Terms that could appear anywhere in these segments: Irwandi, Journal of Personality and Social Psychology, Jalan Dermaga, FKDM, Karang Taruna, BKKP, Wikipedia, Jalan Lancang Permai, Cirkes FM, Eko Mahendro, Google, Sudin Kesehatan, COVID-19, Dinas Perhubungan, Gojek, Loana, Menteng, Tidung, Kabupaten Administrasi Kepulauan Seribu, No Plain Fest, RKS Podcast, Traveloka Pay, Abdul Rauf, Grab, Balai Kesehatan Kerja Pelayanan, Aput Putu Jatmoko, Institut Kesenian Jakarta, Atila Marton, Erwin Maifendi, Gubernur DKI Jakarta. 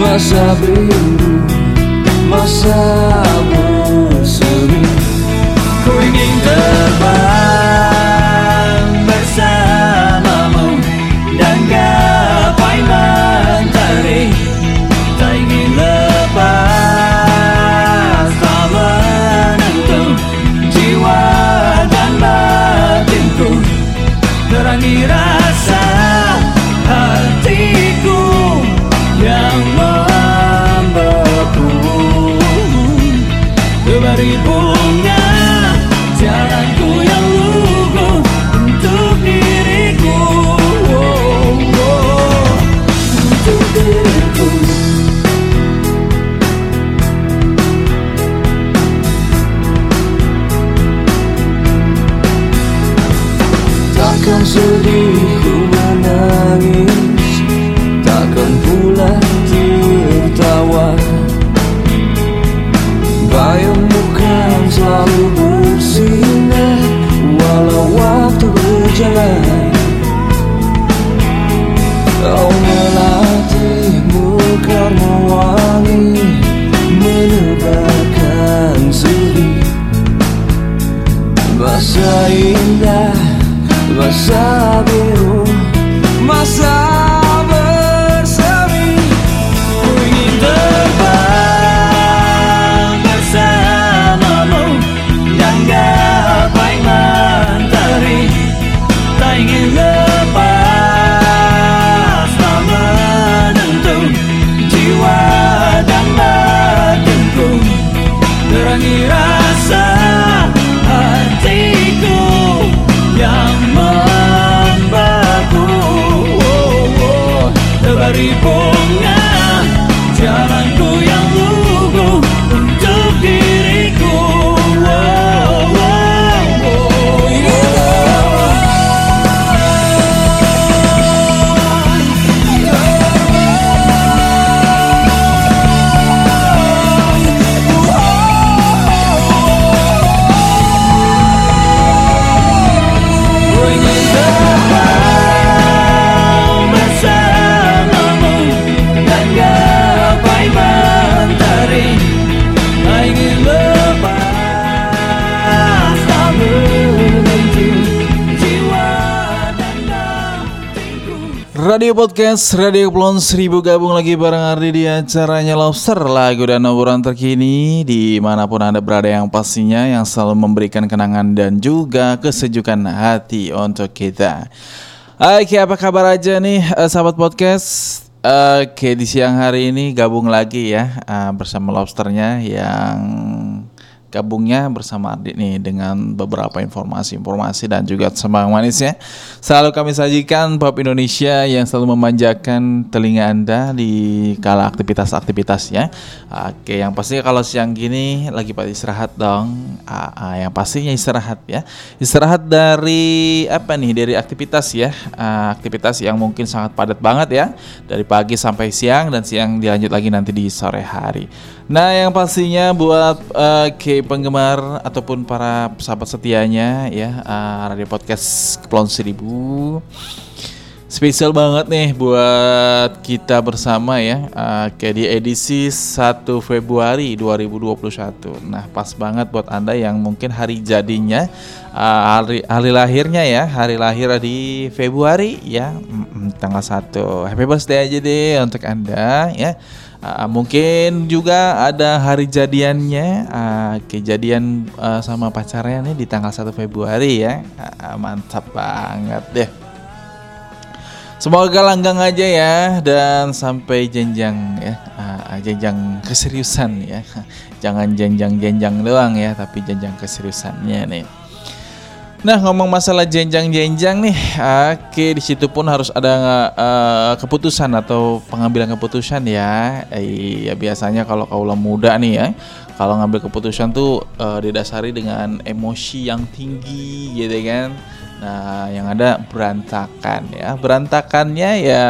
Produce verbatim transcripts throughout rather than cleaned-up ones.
Masa biru, masa berseri, ku ingin terbang bersamamu dan gapai mentari, tak ingin lepas, tak menentu jiwa dan batinku, terangi rasa hatiku yang membeku, kebari bunga jalanku yang lugu untuk diriku, oh, oh, untuk diriku. Takkan sedih ku menangis, takkan pula tertawa, bayangmu kan selalu bersinar walau waktu berjalan. Kau melatihmu karena wangi menebarkan siri, masa indah, masa biru, masa bunga jalanku yang lugu untuk diriku, oh, oh, oh, yeah. Radio Podcast, Radio Kepulauan Seribu, gabung lagi bareng Ardi di acaranya Lobster, lagu dan obrolan terkini dimanapun Anda berada yang pastinya yang selalu memberikan kenangan dan juga kesejukan hati untuk kita. Oke, apa kabar aja nih eh, sahabat podcast? Oke, di siang hari ini gabung lagi ya eh, bersama Lobsternya yang gabungnya bersama Ardi nih dengan beberapa informasi-informasi dan juga sembang manisnya. Selalu kami sajikan pop Indonesia yang selalu memanjakan telinga Anda di kala aktivitas-aktivitasnya. Oke, yang pasti kalau siang gini lagi pada istirahat dong. Aa, yang pastinya istirahat ya. Istirahat dari apa nih? Dari aktivitas ya. Aa, aktivitas yang mungkin sangat padat banget ya. Dari pagi sampai siang dan siang dilanjut lagi nanti di sore hari. Nah, yang pastinya buat uh, ke penggemar ataupun para sahabat setianya ya uh, Radio Podcast Kepulauan Seribu, spesial banget nih buat kita bersama ya uh, kayak di edisi satu Februari dua ribu dua puluh satu. Nah, pas banget buat Anda yang mungkin hari jadinya uh, hari, hari lahirnya ya, hari lahir di Februari ya, mm, tanggal satu. Happy birthday aja deh untuk Anda ya. Uh, mungkin juga ada hari jadiannya, uh, kejadian uh, sama pacarnya nih di tanggal satu Februari ya. Uh, mantap banget deh. Semoga langgang aja ya dan sampai jenjang ya, uh, jenjang keseriusan ya. Jangan jenjang-jenjang doang ya, tapi jenjang keseriusannya nih. Nah, ngomong masalah jenjang-jenjang nih, oke, di situ pun harus ada uh, keputusan atau pengambilan keputusan ya. Eh, ya biasanya kalau kaula muda nih ya, kalau ngambil keputusan tuh uh, didasari dengan emosi yang tinggi gitu kan. Nah, yang ada berantakan ya. Berantakannya ya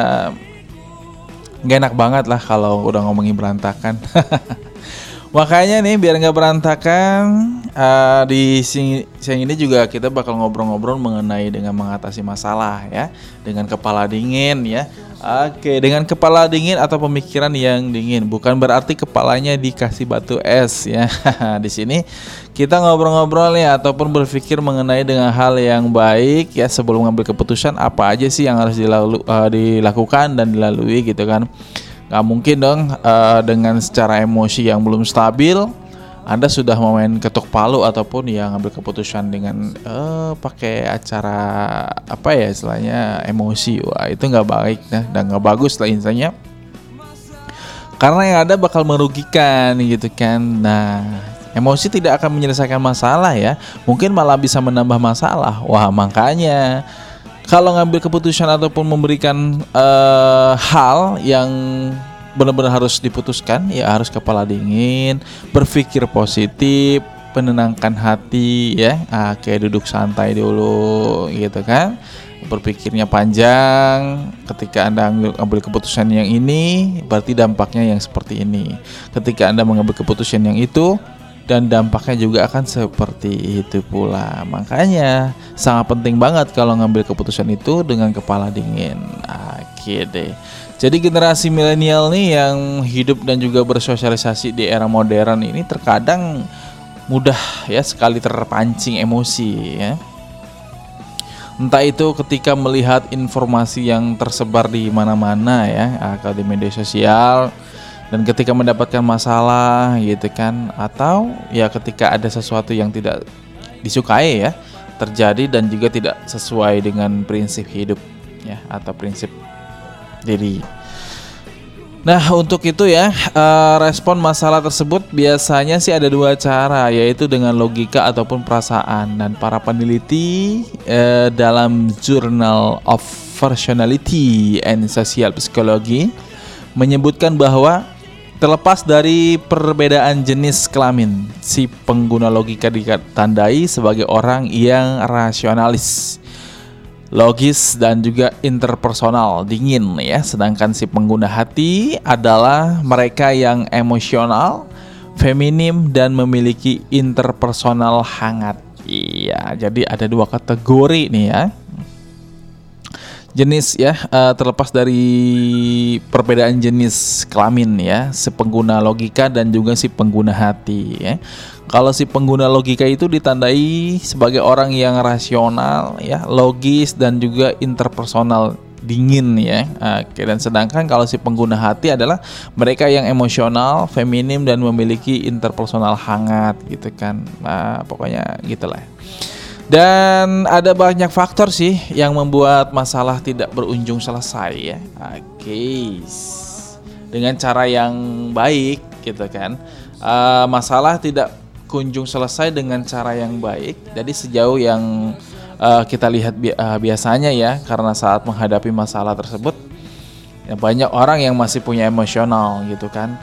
nggak enak banget lah kalau udah ngomongin berantakan. Makanya nih biar nggak berantakan, uh, di siang ini juga kita bakal ngobrol-ngobrol mengenai dengan mengatasi masalah ya, dengan kepala dingin ya. Oke, dengan kepala dingin atau pemikiran yang dingin, bukan berarti kepalanya dikasih batu es ya. Di sini kita ngobrol-ngobrol nih ataupun berpikir mengenai dengan hal yang baik ya, sebelum ngambil keputusan apa aja sih yang harus dilalu, uh, dilakukan dan dilalui gitu kan. Gak mungkin dong uh, dengan secara emosi yang belum stabil Anda sudah main ketuk palu ataupun yang ngambil keputusan dengan uh, pakai acara apa ya istilahnya emosi. Wah, itu gak baik nah, dan gak bagus lah intinya, karena yang ada bakal merugikan gitu kan. Nah, emosi tidak akan menyelesaikan masalah ya, mungkin malah bisa menambah masalah. Wah, makanya kalau ngambil keputusan ataupun memberikan uh, hal yang benar-benar harus diputuskan, ya harus kepala dingin, berpikir positif, menenangkan hati ya. Ah, kayak duduk santai dulu gitu kan. Berpikirnya panjang. Ketika Anda ambil keputusan yang ini, berarti dampaknya yang seperti ini. Ketika Anda mengambil keputusan yang itu, dan dampaknya juga akan seperti itu pula. Makanya sangat penting banget kalau ngambil keputusan itu dengan kepala dingin. Oke deh. Jadi generasi milenial nih yang hidup dan juga bersosialisasi di era modern ini terkadang mudah ya sekali terpancing emosi ya. Entah itu ketika melihat informasi yang tersebar di mana-mana ya, kalau di media sosial, dan ketika mendapatkan masalah gitu kan, atau ya ketika ada sesuatu yang tidak disukai ya terjadi dan juga tidak sesuai dengan prinsip hidup ya atau prinsip diri. Nah, untuk itu ya respon masalah tersebut biasanya sih ada dua cara, yaitu dengan logika ataupun perasaan. Dan para peneliti eh, dalam Journal of Personality and Social Psychology menyebutkan bahwa terlepas dari perbedaan jenis kelamin, si pengguna logika ditandai sebagai orang yang rasionalis, logis, dan juga interpersonal, dingin ya. Sedangkan si pengguna hati adalah mereka yang emosional, feminim, dan memiliki interpersonal hangat. Iya, jadi ada dua kategori nih ya. Jenis ya, terlepas dari perbedaan jenis kelamin ya, si pengguna logika dan juga si pengguna hati ya. Kalau si pengguna logika itu ditandai sebagai orang yang rasional ya, logis, dan juga interpersonal, dingin ya. Oke, dan sedangkan kalau si pengguna hati adalah mereka yang emosional, feminim, dan memiliki interpersonal hangat gitu kan. Nah, pokoknya gitulah. Dan ada banyak faktor sih yang membuat masalah tidak berujung selesai ya. Oke, dengan cara yang baik gitu kan. Uh, masalah tidak kunjung selesai dengan cara yang baik. Jadi sejauh yang uh, kita lihat bi- uh, biasanya ya, karena saat menghadapi masalah tersebut ya banyak orang yang masih punya emosional gitu kan,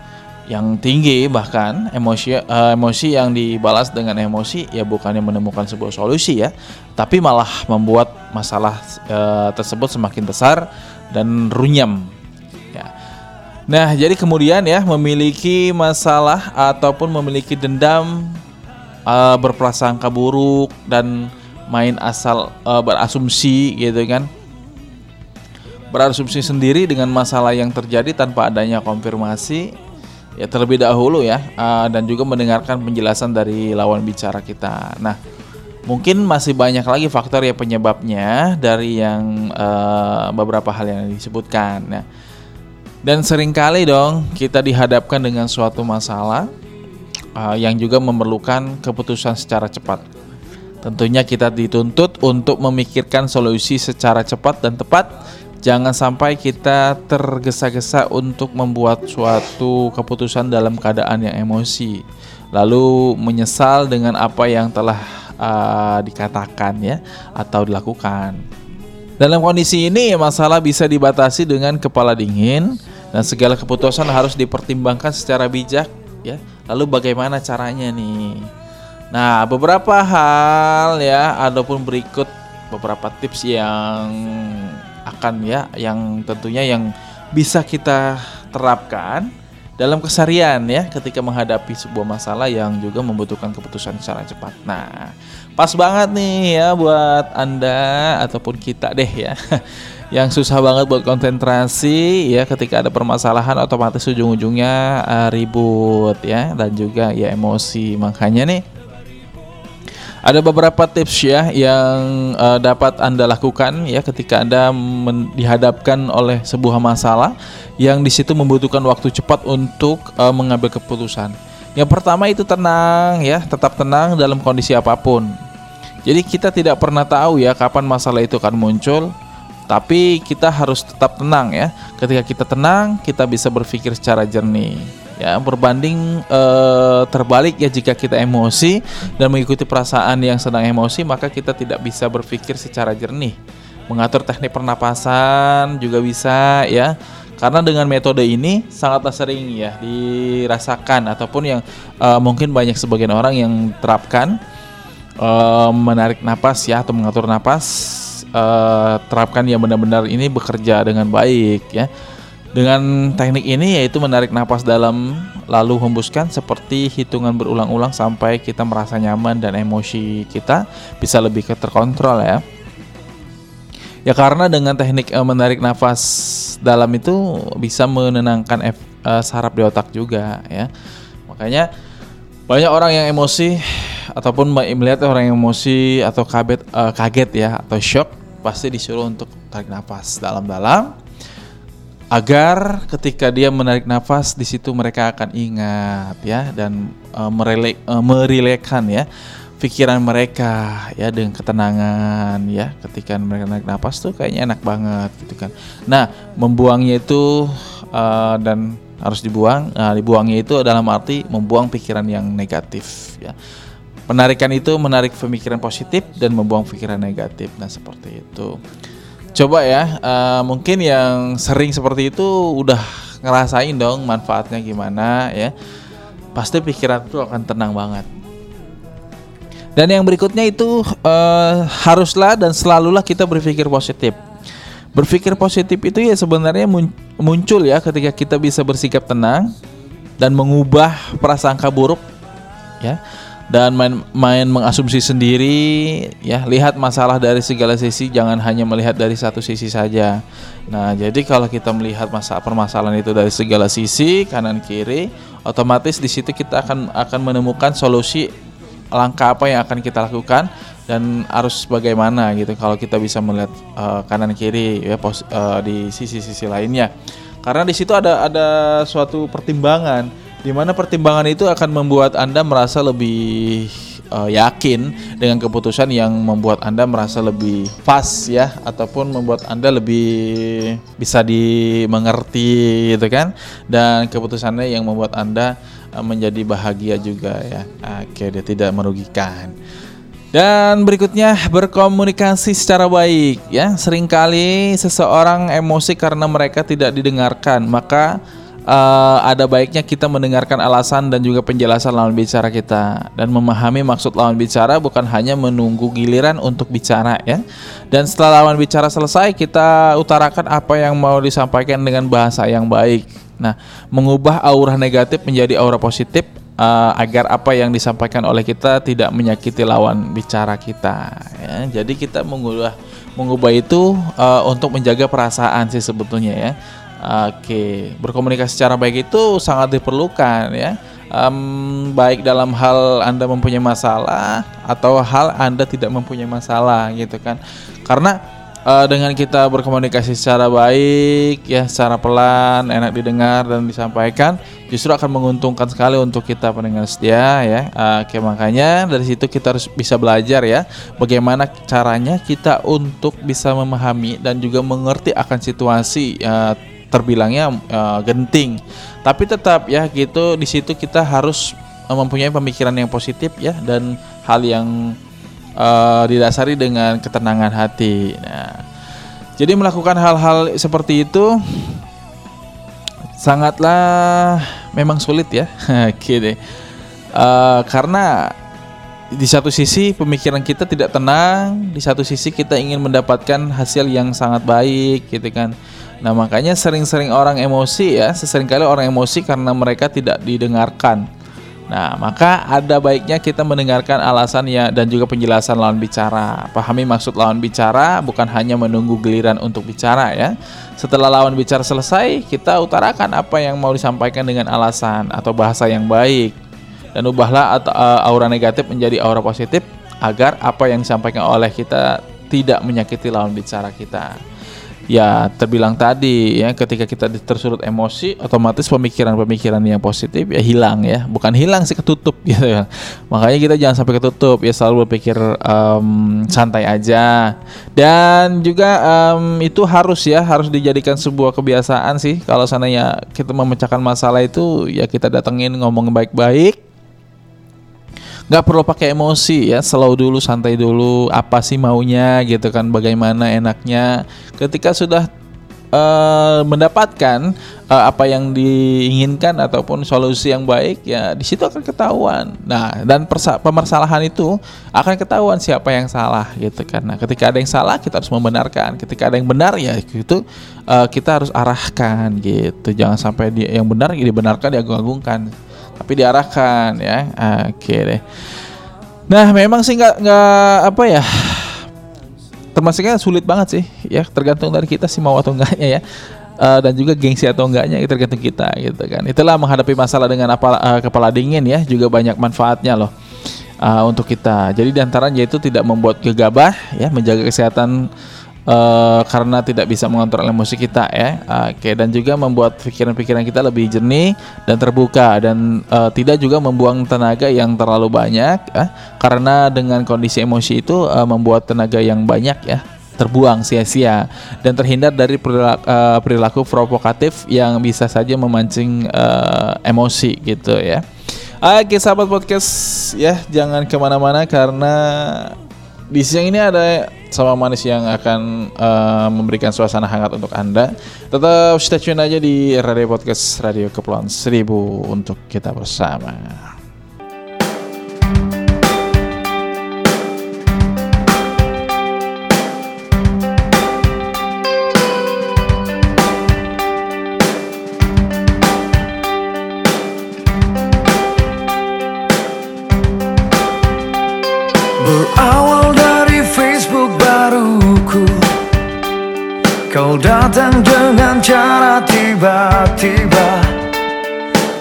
yang tinggi, bahkan emosi uh, emosi yang dibalas dengan emosi ya, bukannya menemukan sebuah solusi ya, tapi malah membuat masalah uh, tersebut semakin besar dan runyam ya. Nah, jadi kemudian ya memiliki masalah ataupun memiliki dendam, uh, berprasangka buruk, dan main asal uh, berasumsi gitu kan, berasumsi sendiri dengan masalah yang terjadi tanpa adanya konfirmasi ya terlebih dahulu ya, uh, dan juga mendengarkan penjelasan dari lawan bicara kita. Nah, mungkin masih banyak lagi faktor ya penyebabnya dari yang uh, beberapa hal yang disebutkan. Nah, Dan seringkali dong kita dihadapkan dengan suatu masalah uh, yang juga memerlukan keputusan secara cepat. Tentunya kita dituntut untuk memikirkan solusi secara cepat dan tepat. Jangan sampai kita tergesa-gesa untuk membuat suatu keputusan dalam keadaan yang emosi, lalu menyesal dengan apa yang telah uh, dikatakan ya atau dilakukan. Dalam kondisi ini, masalah bisa dibatasi dengan kepala dingin dan segala keputusan harus dipertimbangkan secara bijak ya. Lalu bagaimana caranya nih? Nah, beberapa hal ya, adapun berikut beberapa tips yang akan ya, yang tentunya yang bisa kita terapkan dalam keseharian ya ketika menghadapi sebuah masalah yang juga membutuhkan keputusan secara cepat. Nah, pas banget nih ya buat Anda ataupun kita deh ya yang susah banget buat konsentrasi ya ketika ada permasalahan, otomatis ujung-ujungnya uh, ribut ya dan juga ya emosi. Makanya nih ada beberapa tips ya yang uh, dapat Anda lakukan ya ketika Anda men- dihadapkan oleh sebuah masalah yang di situ membutuhkan waktu cepat untuk uh, mengambil keputusan. Yang pertama itu tenang ya, tetap tenang dalam kondisi apapun. Jadi kita tidak pernah tahu ya kapan masalah itu akan muncul, tapi kita harus tetap tenang ya. Ketika kita tenang, kita bisa berpikir secara jernih. Ya, berbanding e, terbalik ya, jika kita emosi dan mengikuti perasaan yang sedang emosi, maka kita tidak bisa berpikir secara jernih. Mengatur teknik pernapasan juga bisa ya, karena dengan metode ini sangatlah sering ya dirasakan ataupun yang e, mungkin banyak sebagian orang yang terapkan e, menarik napas ya atau mengatur napas. E, terapkan yang benar-benar ini bekerja dengan baik ya. Dengan teknik ini yaitu menarik napas dalam lalu hembuskan seperti hitungan berulang-ulang sampai kita merasa nyaman dan emosi kita bisa lebih terkontrol ya. Ya, karena dengan teknik e, menarik napas dalam itu bisa menenangkan ef, e, saraf di otak juga ya. Makanya banyak orang yang emosi ataupun melihat orang yang emosi atau kaget, e, kaget ya atau shock pasti disuruh untuk tarik napas dalam-dalam. Agar ketika dia menarik nafas di situ mereka akan ingat ya dan e, merelek, e, merilekkan ya pikiran mereka ya dengan ketenangan ya. Ketika mereka narik nafas tuh kayaknya enak banget gitu kan. Nah, membuangnya itu e, dan harus dibuang. Nah, dibuangnya itu dalam arti membuang pikiran yang negatif ya. Penarikan itu menarik pemikiran positif dan membuang pikiran negatif. Nah, seperti itu. Coba ya, uh, mungkin yang sering seperti itu udah ngerasain dong manfaatnya gimana ya. Pasti pikiran tuh akan tenang banget. Dan yang berikutnya itu uh, haruslah dan selalulah kita berpikir positif. Berpikir positif itu ya sebenarnya muncul ya ketika kita bisa bersikap tenang dan mengubah prasangka buruk ya. Dan main, main mengasumsi sendiri ya, lihat masalah dari segala sisi, jangan hanya melihat dari satu sisi saja. Nah, jadi kalau kita melihat masalah permasalahan itu dari segala sisi, kanan kiri, otomatis di situ kita akan akan menemukan solusi, langkah apa yang akan kita lakukan dan harus bagaimana gitu. Kalau kita bisa melihat uh, kanan kiri ya pos, uh, di sisi-sisi lainnya. Karena di situ ada ada suatu pertimbangan, di mana pertimbangan itu akan membuat Anda merasa lebih uh, yakin dengan keputusan yang membuat Anda merasa lebih pas ya, ataupun membuat Anda lebih bisa dimengerti gitu kan, dan keputusannya yang membuat Anda uh, menjadi bahagia juga ya. Oke, dia tidak merugikan. Dan berikutnya, berkomunikasi secara baik ya. Seringkali seseorang emosi karena mereka tidak didengarkan, maka Uh, ada baiknya kita mendengarkan alasan dan juga penjelasan lawan bicara kita dan memahami maksud lawan bicara, bukan hanya menunggu giliran untuk bicara ya. Dan setelah lawan bicara selesai, kita utarakan apa yang mau disampaikan dengan bahasa yang baik. Nah, mengubah aura negatif menjadi aura positif uh, agar apa yang disampaikan oleh kita tidak menyakiti lawan bicara kita ya. Jadi kita mengubah mengubah itu uh, untuk menjaga perasaan sih sebetulnya ya. Oke, berkomunikasi secara baik itu sangat diperlukan ya, um, baik dalam hal Anda mempunyai masalah atau hal Anda tidak mempunyai masalah gitu kan. Karena uh, dengan kita berkomunikasi secara baik, ya, secara pelan, enak didengar dan disampaikan, justru akan menguntungkan sekali untuk kita pendengar setia, ya. Uh, Oke, okay, makanya dari situ kita harus bisa belajar, ya, bagaimana caranya kita untuk bisa memahami dan juga mengerti akan situasi uh, terbilangnya uh, genting. Tapi tetap, ya, gitu, di situ kita harus mempunyai pemikiran yang positif, ya, dan hal yang Uh, didasari dengan ketenangan hati. Nah, jadi melakukan hal-hal seperti itu sangatlah memang sulit, ya. Gini, uh, karena di satu sisi pemikiran kita tidak tenang, di satu sisi kita ingin mendapatkan hasil yang sangat baik, gitu kan. Nah, makanya sering-sering orang emosi, ya, seseringkali orang emosi karena mereka tidak didengarkan. Nah, maka ada baiknya kita mendengarkan alasan, ya, dan juga penjelasan lawan bicara. Pahami maksud lawan bicara, bukan hanya menunggu giliran untuk bicara, ya. Setelah lawan bicara selesai, kita utarakan apa yang mau disampaikan dengan alasan atau bahasa yang baik. Dan ubahlah aura negatif menjadi aura positif agar apa yang disampaikan oleh kita tidak menyakiti lawan bicara kita. Ya, terbilang tadi, ya, ketika kita tersurut emosi, otomatis pemikiran-pemikiran yang positif, ya, hilang, ya. Bukan hilang sih, ketutup, gitu, ya. Makanya kita jangan sampai ketutup, ya, selalu berpikir um, santai aja. Dan juga um, itu harus, ya, harus dijadikan sebuah kebiasaan sih. Kalau seandainya kita memecahkan masalah itu, ya, kita datengin, ngomong baik-baik. Gak perlu pakai emosi, ya, slow dulu, santai dulu, apa sih maunya, gitu kan, bagaimana enaknya. Ketika sudah uh, mendapatkan uh, apa yang diinginkan ataupun solusi yang baik, ya, di situ akan ketahuan. Nah, dan persa- pemersalahan itu akan ketahuan siapa yang salah, gitu kan. Nah, ketika ada yang salah, kita harus membenarkan. Ketika ada yang benar, ya, gitu, uh, kita harus arahkan, gitu. Jangan sampai dia, yang benar dibenarkan, diagung-agungkan, tapi diarahkan, ya. Oke deh. Nah, memang sih nggak nggak apa ya, termasuknya sulit banget sih, ya, tergantung dari kita sih mau atau enggaknya, ya, uh, dan juga gengsi atau enggaknya tergantung kita, gitu kan. Itulah menghadapi masalah dengan apa, uh, kepala dingin, ya, juga banyak manfaatnya loh uh, untuk kita. Jadi diantaranya itu tidak membuat gegabah, ya, menjaga kesehatan Uh, karena tidak bisa mengontrol emosi kita, ya. Oke, okay. Dan juga membuat pikiran-pikiran kita lebih jernih dan terbuka, dan uh, tidak juga membuang tenaga yang terlalu banyak, ya. Karena dengan kondisi emosi itu uh, membuat tenaga yang banyak, ya, terbuang sia-sia, dan terhindar dari perilaku, uh, perilaku provokatif yang bisa saja memancing uh, emosi, gitu, ya. Oke, okay, sahabat podcast, ya, jangan kemana-mana karena di siang ini ada sama manis yang akan uh, memberikan suasana hangat untuk Anda. Tetap stay tune aja di R K S Podcast Radio Kepulauan Seribu untuk kita bersama. Datang dengan cara tiba-tiba,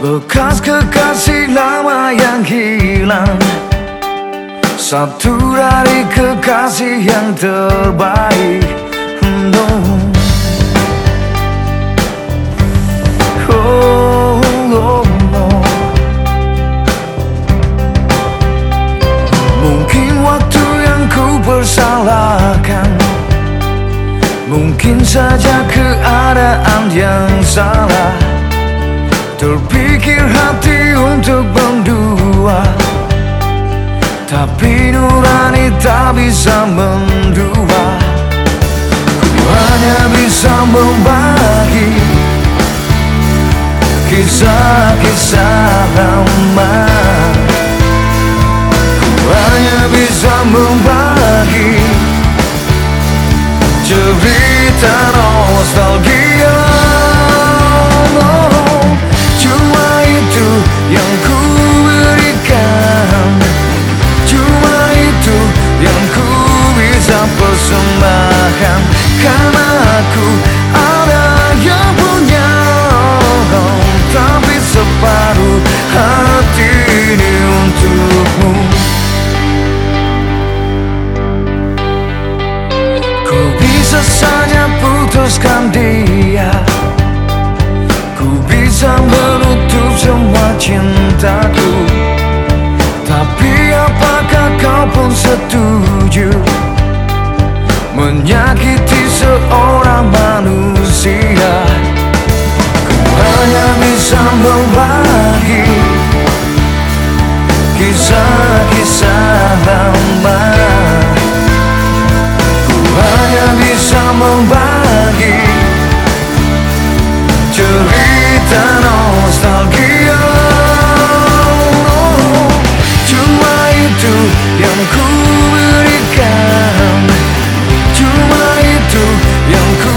bekas kekasih lama yang hilang, satu dari kekasih yang terbaik. No. Oh, oh, oh. Mungkin waktu yang ku persalahkan, mungkin saja keadaan yang salah, terpikir hati untuk berdua, tapi nurani tak bisa mendua. Ku hanya bisa membagi kisah-kisah lama, ku hanya bisa membagi cerita nostalgia. Oh, cuma itu yang ku berikan, cuma itu yang ku bisa persembahkan, karena aku ada yang punya, oh, tapi separuh. teruskan dia, ku bisa menutup semua cintaku. Tapi apakah kau pun setuju menyakiti seorang manusia? Ku hanya bisa membagi kisah-kisah lama. Ku hanya bisa membagi cerita nostalgia. Oh, cuma itu yang ku berikan, cuma itu yang ku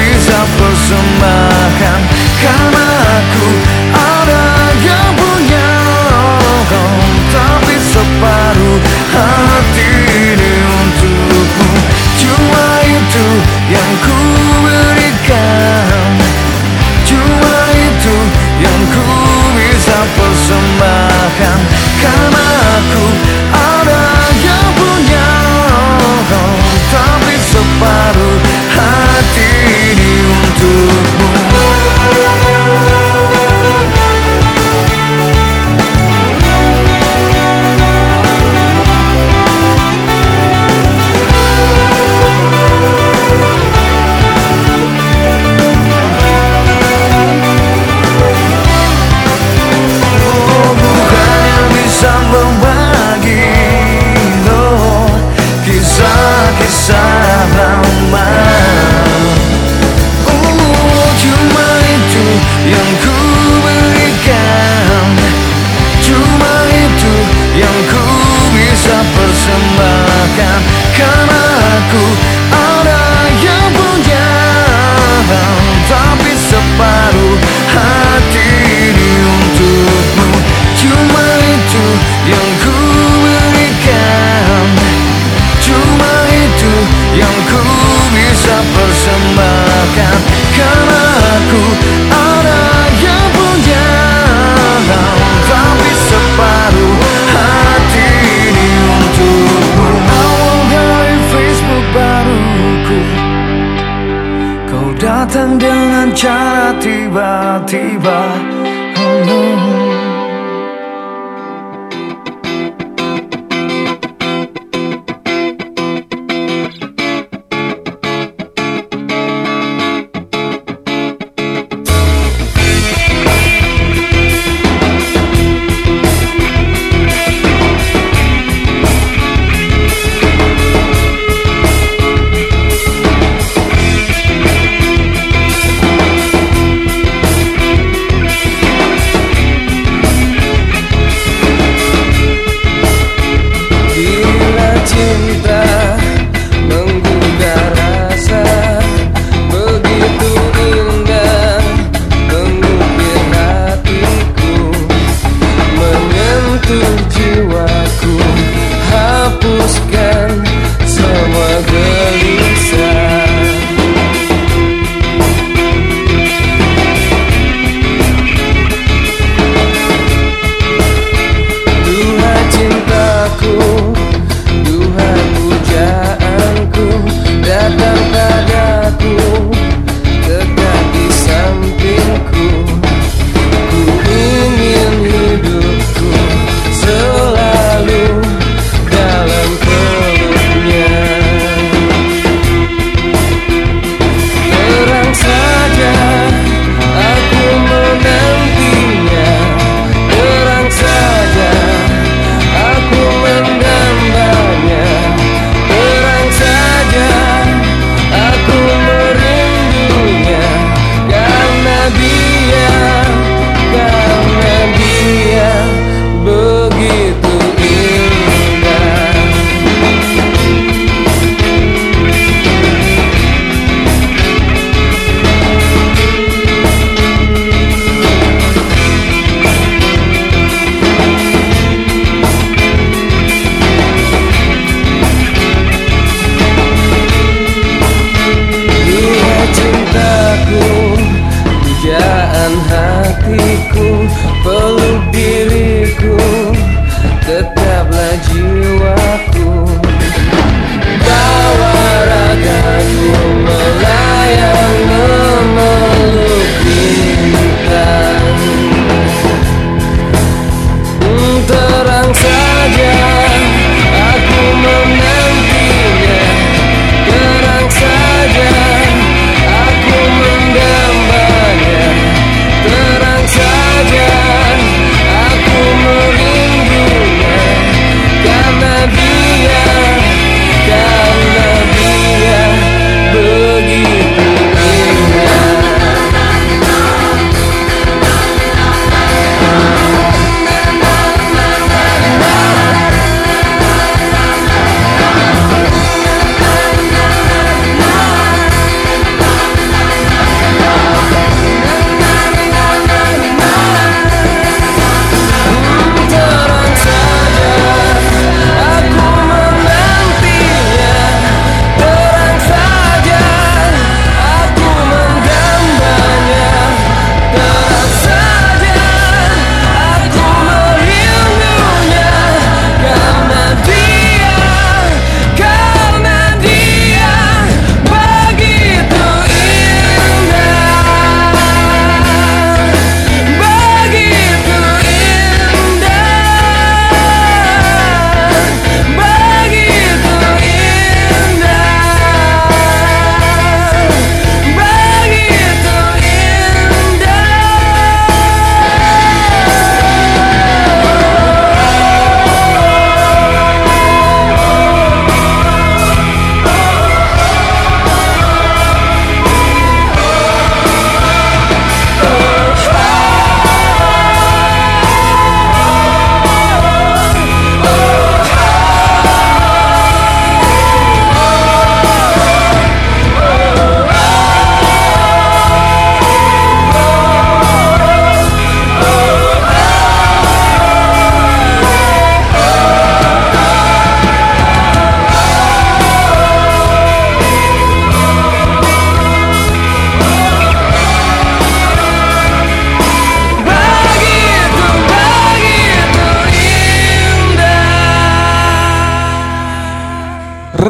bisa persembahkan. Karena aku ada yang punya kau, tapi separuh hati ini untukmu. Cuma itu yang ku berikan, cuma itu yang ku bisa persembahkan. Karena aku ada yang punya kau, tapi separuh hati ini untukmu. Bisa membagi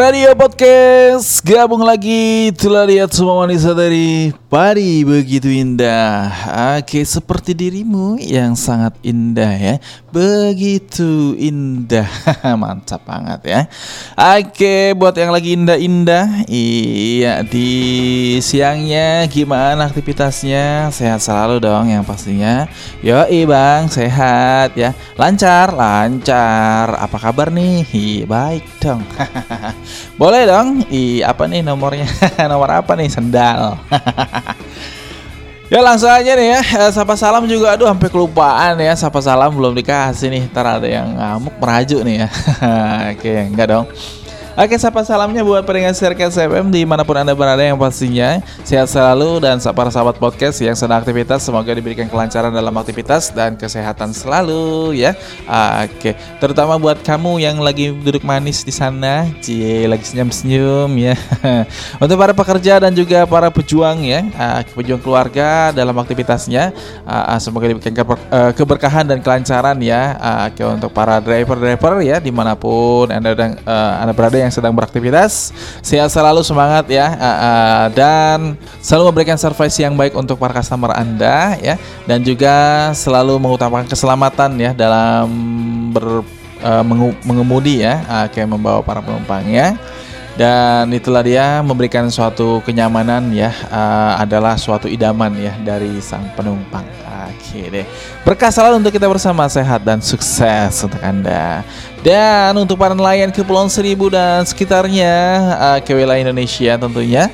Radio Podcast, gabung lagi. Itulah lihat semua wanita dari pari begitu indah. Oke, seperti dirimu yang sangat indah ya. Begitu indah. Mantap banget ya. Oke, buat yang lagi indah-indah, iya di siangnya gimana aktivitasnya? Sehat selalu dong yang pastinya. Yoi bang, sehat ya. Lancar, lancar. Apa kabar nih? Hi, baik dong. Boleh dong. I apa nih nomornya? Nomor apa nih? Sendal. Ya langsung aja nih ya. Sapa salam juga, aduh sampai kelupaan ya. Sapa salam belum dikasih nih. Ntar ada yang ngamuk merajuk nih ya. Oke, enggak dong. Oke, sapa salamnya buat pendengar Cirkes F M dimanapun Anda berada yang pastinya sehat selalu, dan para sahabat podcast yang sedang aktivitas semoga diberikan kelancaran dalam aktivitas dan kesehatan selalu ya. Oke, terutama buat kamu yang lagi duduk manis di sana, cie lagi senyum-senyum ya. Untuk para pekerja dan juga para pejuang ya, pejuang keluarga dalam aktivitasnya, semoga diberikan keberkahan dan kelancaran ya. Oke, untuk para driver-driver ya dimanapun Anda sedang Anda berada yang sedang beraktivitas, sehat selalu, semangat ya, uh, uh, dan selalu memberikan service yang baik untuk para customer Anda ya, dan juga selalu mengutamakan keselamatan ya dalam ber, uh, mengemudi ya, uh, kayak membawa para penumpangnya. Dan itulah dia, memberikan suatu kenyamanan ya, uh, adalah suatu idaman ya dari sang penumpang. Oke deh, berkah selalu untuk kita bersama, sehat dan sukses untuk Anda. Dan untuk para nelayan Kepulauan Seribu dan sekitarnya, uh, ke wilayah Indonesia tentunya,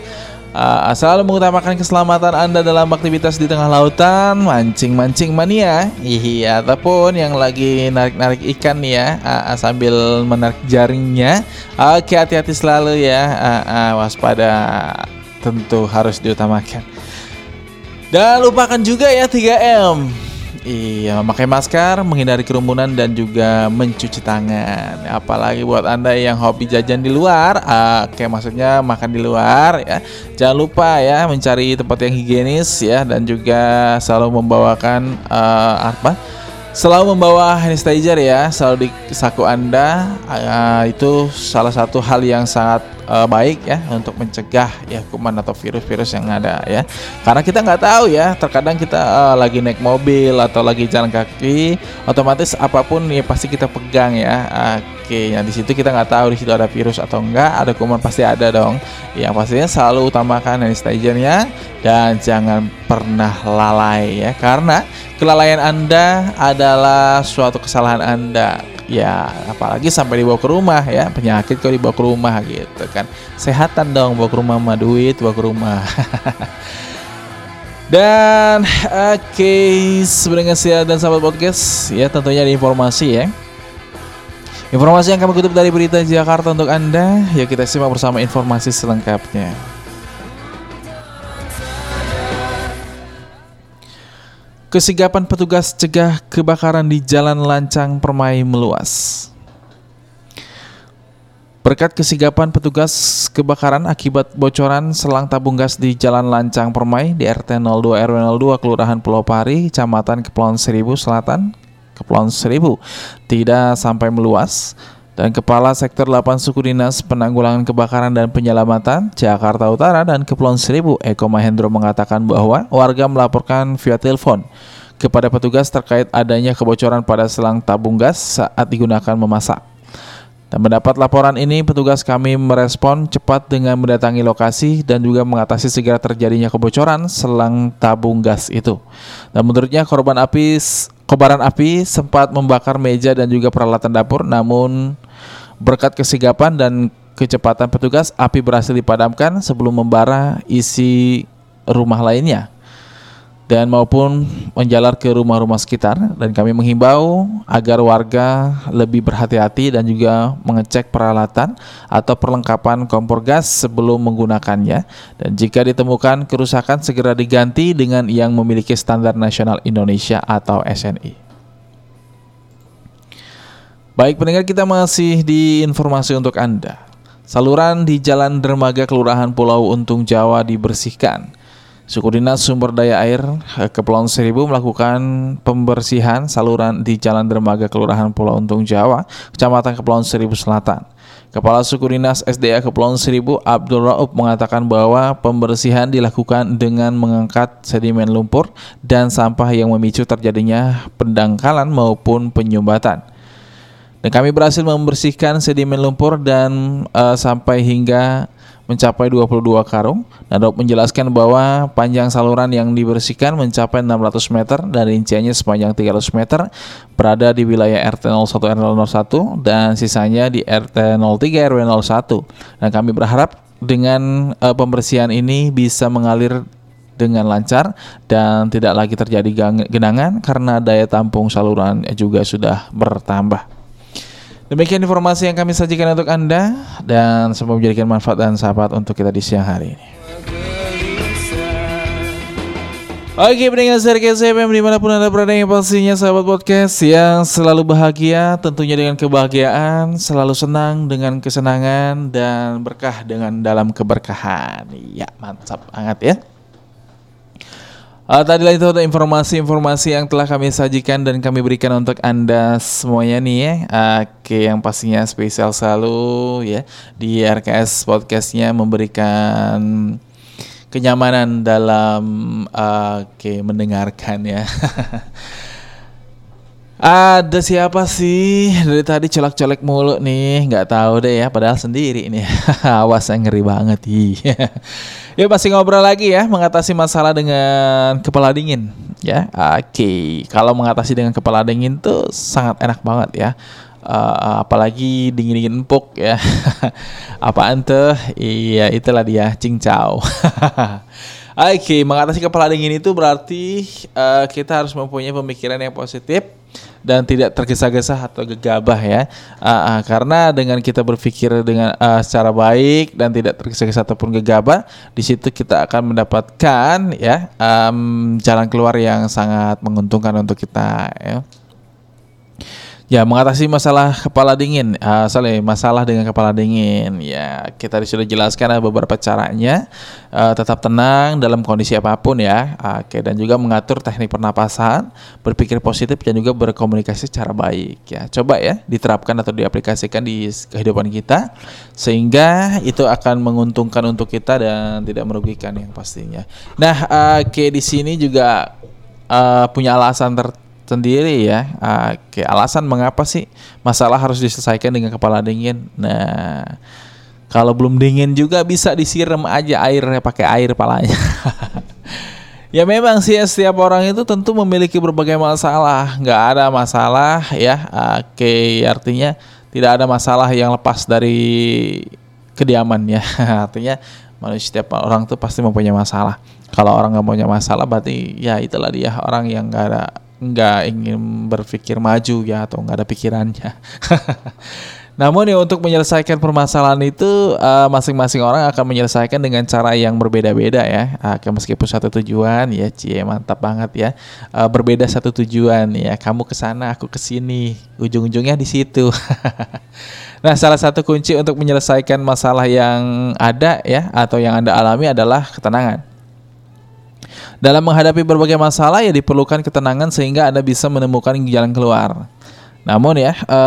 Uh, selalu mengutamakan keselamatan Anda dalam aktivitas di tengah lautan, mancing-mancing mania, hihi, ataupun yang lagi narik-narik ikan ya, uh, sambil menarik jaringnya. Oke, hati-hati selalu ya, uh, uh, waspada tentu harus diutamakan. Dan lupakan juga ya tiga M. Iya, memakai masker, menghindari kerumunan, dan juga mencuci tangan. Apalagi buat Anda yang hobi jajan di luar, uh, kayak maksudnya makan di luar ya. Jangan lupa ya mencari tempat yang higienis ya, dan juga selalu membawakan uh, apa? Selalu membawa hand sanitizer ya, selalu di saku Anda. Uh, itu salah satu hal yang sangat Uh, baik ya untuk mencegah ya kuman atau virus-virus yang ada ya, karena kita nggak tahu ya, terkadang kita uh, lagi naik mobil atau lagi jalan kaki, otomatis apapun ya pasti kita pegang ya. Oke, nah di situ kita nggak tahu di situ ada virus atau enggak, ada kuman pasti ada dong. Yang pastinya selalu utamakan hand sanitizer-nya dan jangan pernah lalai ya, karena kelalaian Anda adalah suatu kesalahan Anda. Ya, apalagi sampai dibawa ke rumah ya, penyakit kalau dibawa ke rumah gitu kan. Sehatan dong, bawa ke rumah mah duit, bawa ke rumah. Dan oke, okay, sebenarnya saya dan sahabat podcast ya tentunya ada informasi ya. Informasi yang kami kutip dari berita Jakarta untuk Anda, ya kita simak bersama informasi selengkapnya. Kesigapan petugas cegah kebakaran di Jalan Lancang Permai meluas. Berkat kesigapan petugas kebakaran akibat bocoran selang tabung gas di Jalan Lancang Permai di R T nol dua R W nol dua Kelurahan Pulau Pari, Kecamatan Kepulauan Seribu Selatan, Kepulauan Seribu, tidak sampai meluas. Dan Kepala Sektor delapan Suku Dinas Penanggulangan Kebakaran dan Penyelamatan Jakarta Utara dan Kepulauan Seribu, Eko Mahendro mengatakan bahwa warga melaporkan via telepon kepada petugas terkait adanya kebocoran pada selang tabung gas saat digunakan memasak. Dan mendapat laporan ini, petugas kami merespon cepat dengan mendatangi lokasi dan juga mengatasi segera terjadinya kebocoran selang tabung gas itu. Dan menurutnya korban api Kobaran api sempat membakar meja dan juga peralatan dapur, namun berkat kesigapan dan kecepatan petugas, api berhasil dipadamkan sebelum membara isi rumah lainnya dan maupun menjalar ke rumah-rumah sekitar. Dan kami menghimbau agar warga lebih berhati-hati dan juga mengecek peralatan atau perlengkapan kompor gas sebelum menggunakannya, dan jika ditemukan kerusakan segera diganti dengan yang memiliki standar nasional Indonesia atau S N I. Baik pendengar, kita masih di informasi untuk Anda. Saluran di Jalan Dermaga Kelurahan Pulau Untung Jawa dibersihkan. Suku Dinas Sumber Daya Air Kepulauan Seribu melakukan pembersihan saluran di Jalan Dermaga Kelurahan Pulau Untung Jawa, Kecamatan Kepulauan Seribu Selatan. Kepala Suku Dinas S D A Kepulauan Seribu, Abdul Rauf, mengatakan bahwa pembersihan dilakukan dengan mengangkat sedimen lumpur dan sampah yang memicu terjadinya pendangkalan maupun penyumbatan. Dan kami berhasil membersihkan sedimen lumpur dan e, sampai hingga mencapai dua puluh dua karung. Nah, Rauf menjelaskan bahwa panjang saluran yang dibersihkan mencapai enam ratus meter dan rinciannya sepanjang tiga ratus meter berada di wilayah R T nol satu R nol nol satu dan sisanya di R T nol tiga R W nol satu. Dan kami berharap dengan uh, pembersihan ini bisa mengalir dengan lancar dan tidak lagi terjadi genangan karena daya tampung saluran juga sudah bertambah. Demikian informasi yang kami sajikan untuk Anda dan semoga menjadikan manfaat dan sahabat untuk kita di siang hari ini. Oke, pendengar Cirkes F M dimanapun Anda berada, yang pastinya sahabat podcast yang selalu bahagia, tentunya dengan kebahagiaan, selalu senang dengan kesenangan, dan berkah dengan dalam keberkahan. Ya, mantap banget ya. Uh, tadilah itu informasi-informasi yang telah kami sajikan dan kami berikan untuk Anda semuanya nih ya. Oke, yang pastinya spesial selalu ya di R K S Podcastnya memberikan kenyamanan dalam uh, oke okay, mendengarkan ya. Ada siapa sih dari tadi colak-colak mulu nih, nggak tahu deh ya, padahal sendiri ini. Awas, yang ngeri banget sih. Ya, pasti ngobrol lagi ya, mengatasi masalah dengan kepala dingin ya. Oke, okay. Kalau mengatasi dengan kepala dingin tuh sangat enak banget ya. Uh, apalagi dingin-dingin empuk ya. Apaan tuh? Iya, itulah dia, cincau. Oke, mengatasi kepala dingin itu berarti uh, kita harus mempunyai pemikiran yang positif dan tidak tergesa-gesa atau gegabah ya. Uh, uh, karena dengan kita berpikir dengan uh, secara baik dan tidak tergesa-gesa ataupun gegabah, di situ kita akan mendapatkan ya um, jalan keluar yang sangat menguntungkan untuk kita ya. Ya, mengatasi masalah kepala dingin, uh, sorry, masalah dengan kepala dingin. Ya, kita sudah jelaskan ada beberapa caranya. Uh, tetap tenang dalam kondisi apapun ya. Uh, Oke, okay. Dan juga mengatur teknik pernapasan, berpikir positif dan juga berkomunikasi secara baik. Ya, coba ya diterapkan atau diaplikasikan di kehidupan kita sehingga itu akan menguntungkan untuk kita dan tidak merugikan yang pastinya. Nah, uh, oke okay, di sini juga uh, punya alasan tertentu sendiri ya. Oke, alasan mengapa sih masalah harus diselesaikan dengan kepala dingin. Nah, kalau belum dingin juga bisa disiram aja airnya, pakai air palanya. Ya memang sih setiap orang itu tentu memiliki berbagai masalah. Nggak ada masalah ya. Oke, artinya tidak ada masalah yang lepas dari kediamannya. Artinya manusia, setiap orang tuh pasti mempunyai masalah. Kalau orang nggak punya masalah berarti ya itulah dia orang yang nggak ada, nggak ingin berpikir maju ya, atau nggak ada pikirannya. Namun ya untuk menyelesaikan permasalahan itu uh, masing-masing orang akan menyelesaikan dengan cara yang berbeda-beda ya. Uh, meskipun satu tujuan ya, cie mantap banget ya. Uh, berbeda satu tujuan ya, kamu ke sana aku ke sini, ujung-ujungnya di situ. Nah, salah satu kunci untuk menyelesaikan masalah yang ada ya atau yang Anda alami adalah ketenangan. Dalam menghadapi berbagai masalah ya diperlukan ketenangan sehingga Anda bisa menemukan jalan keluar. Namun ya, e,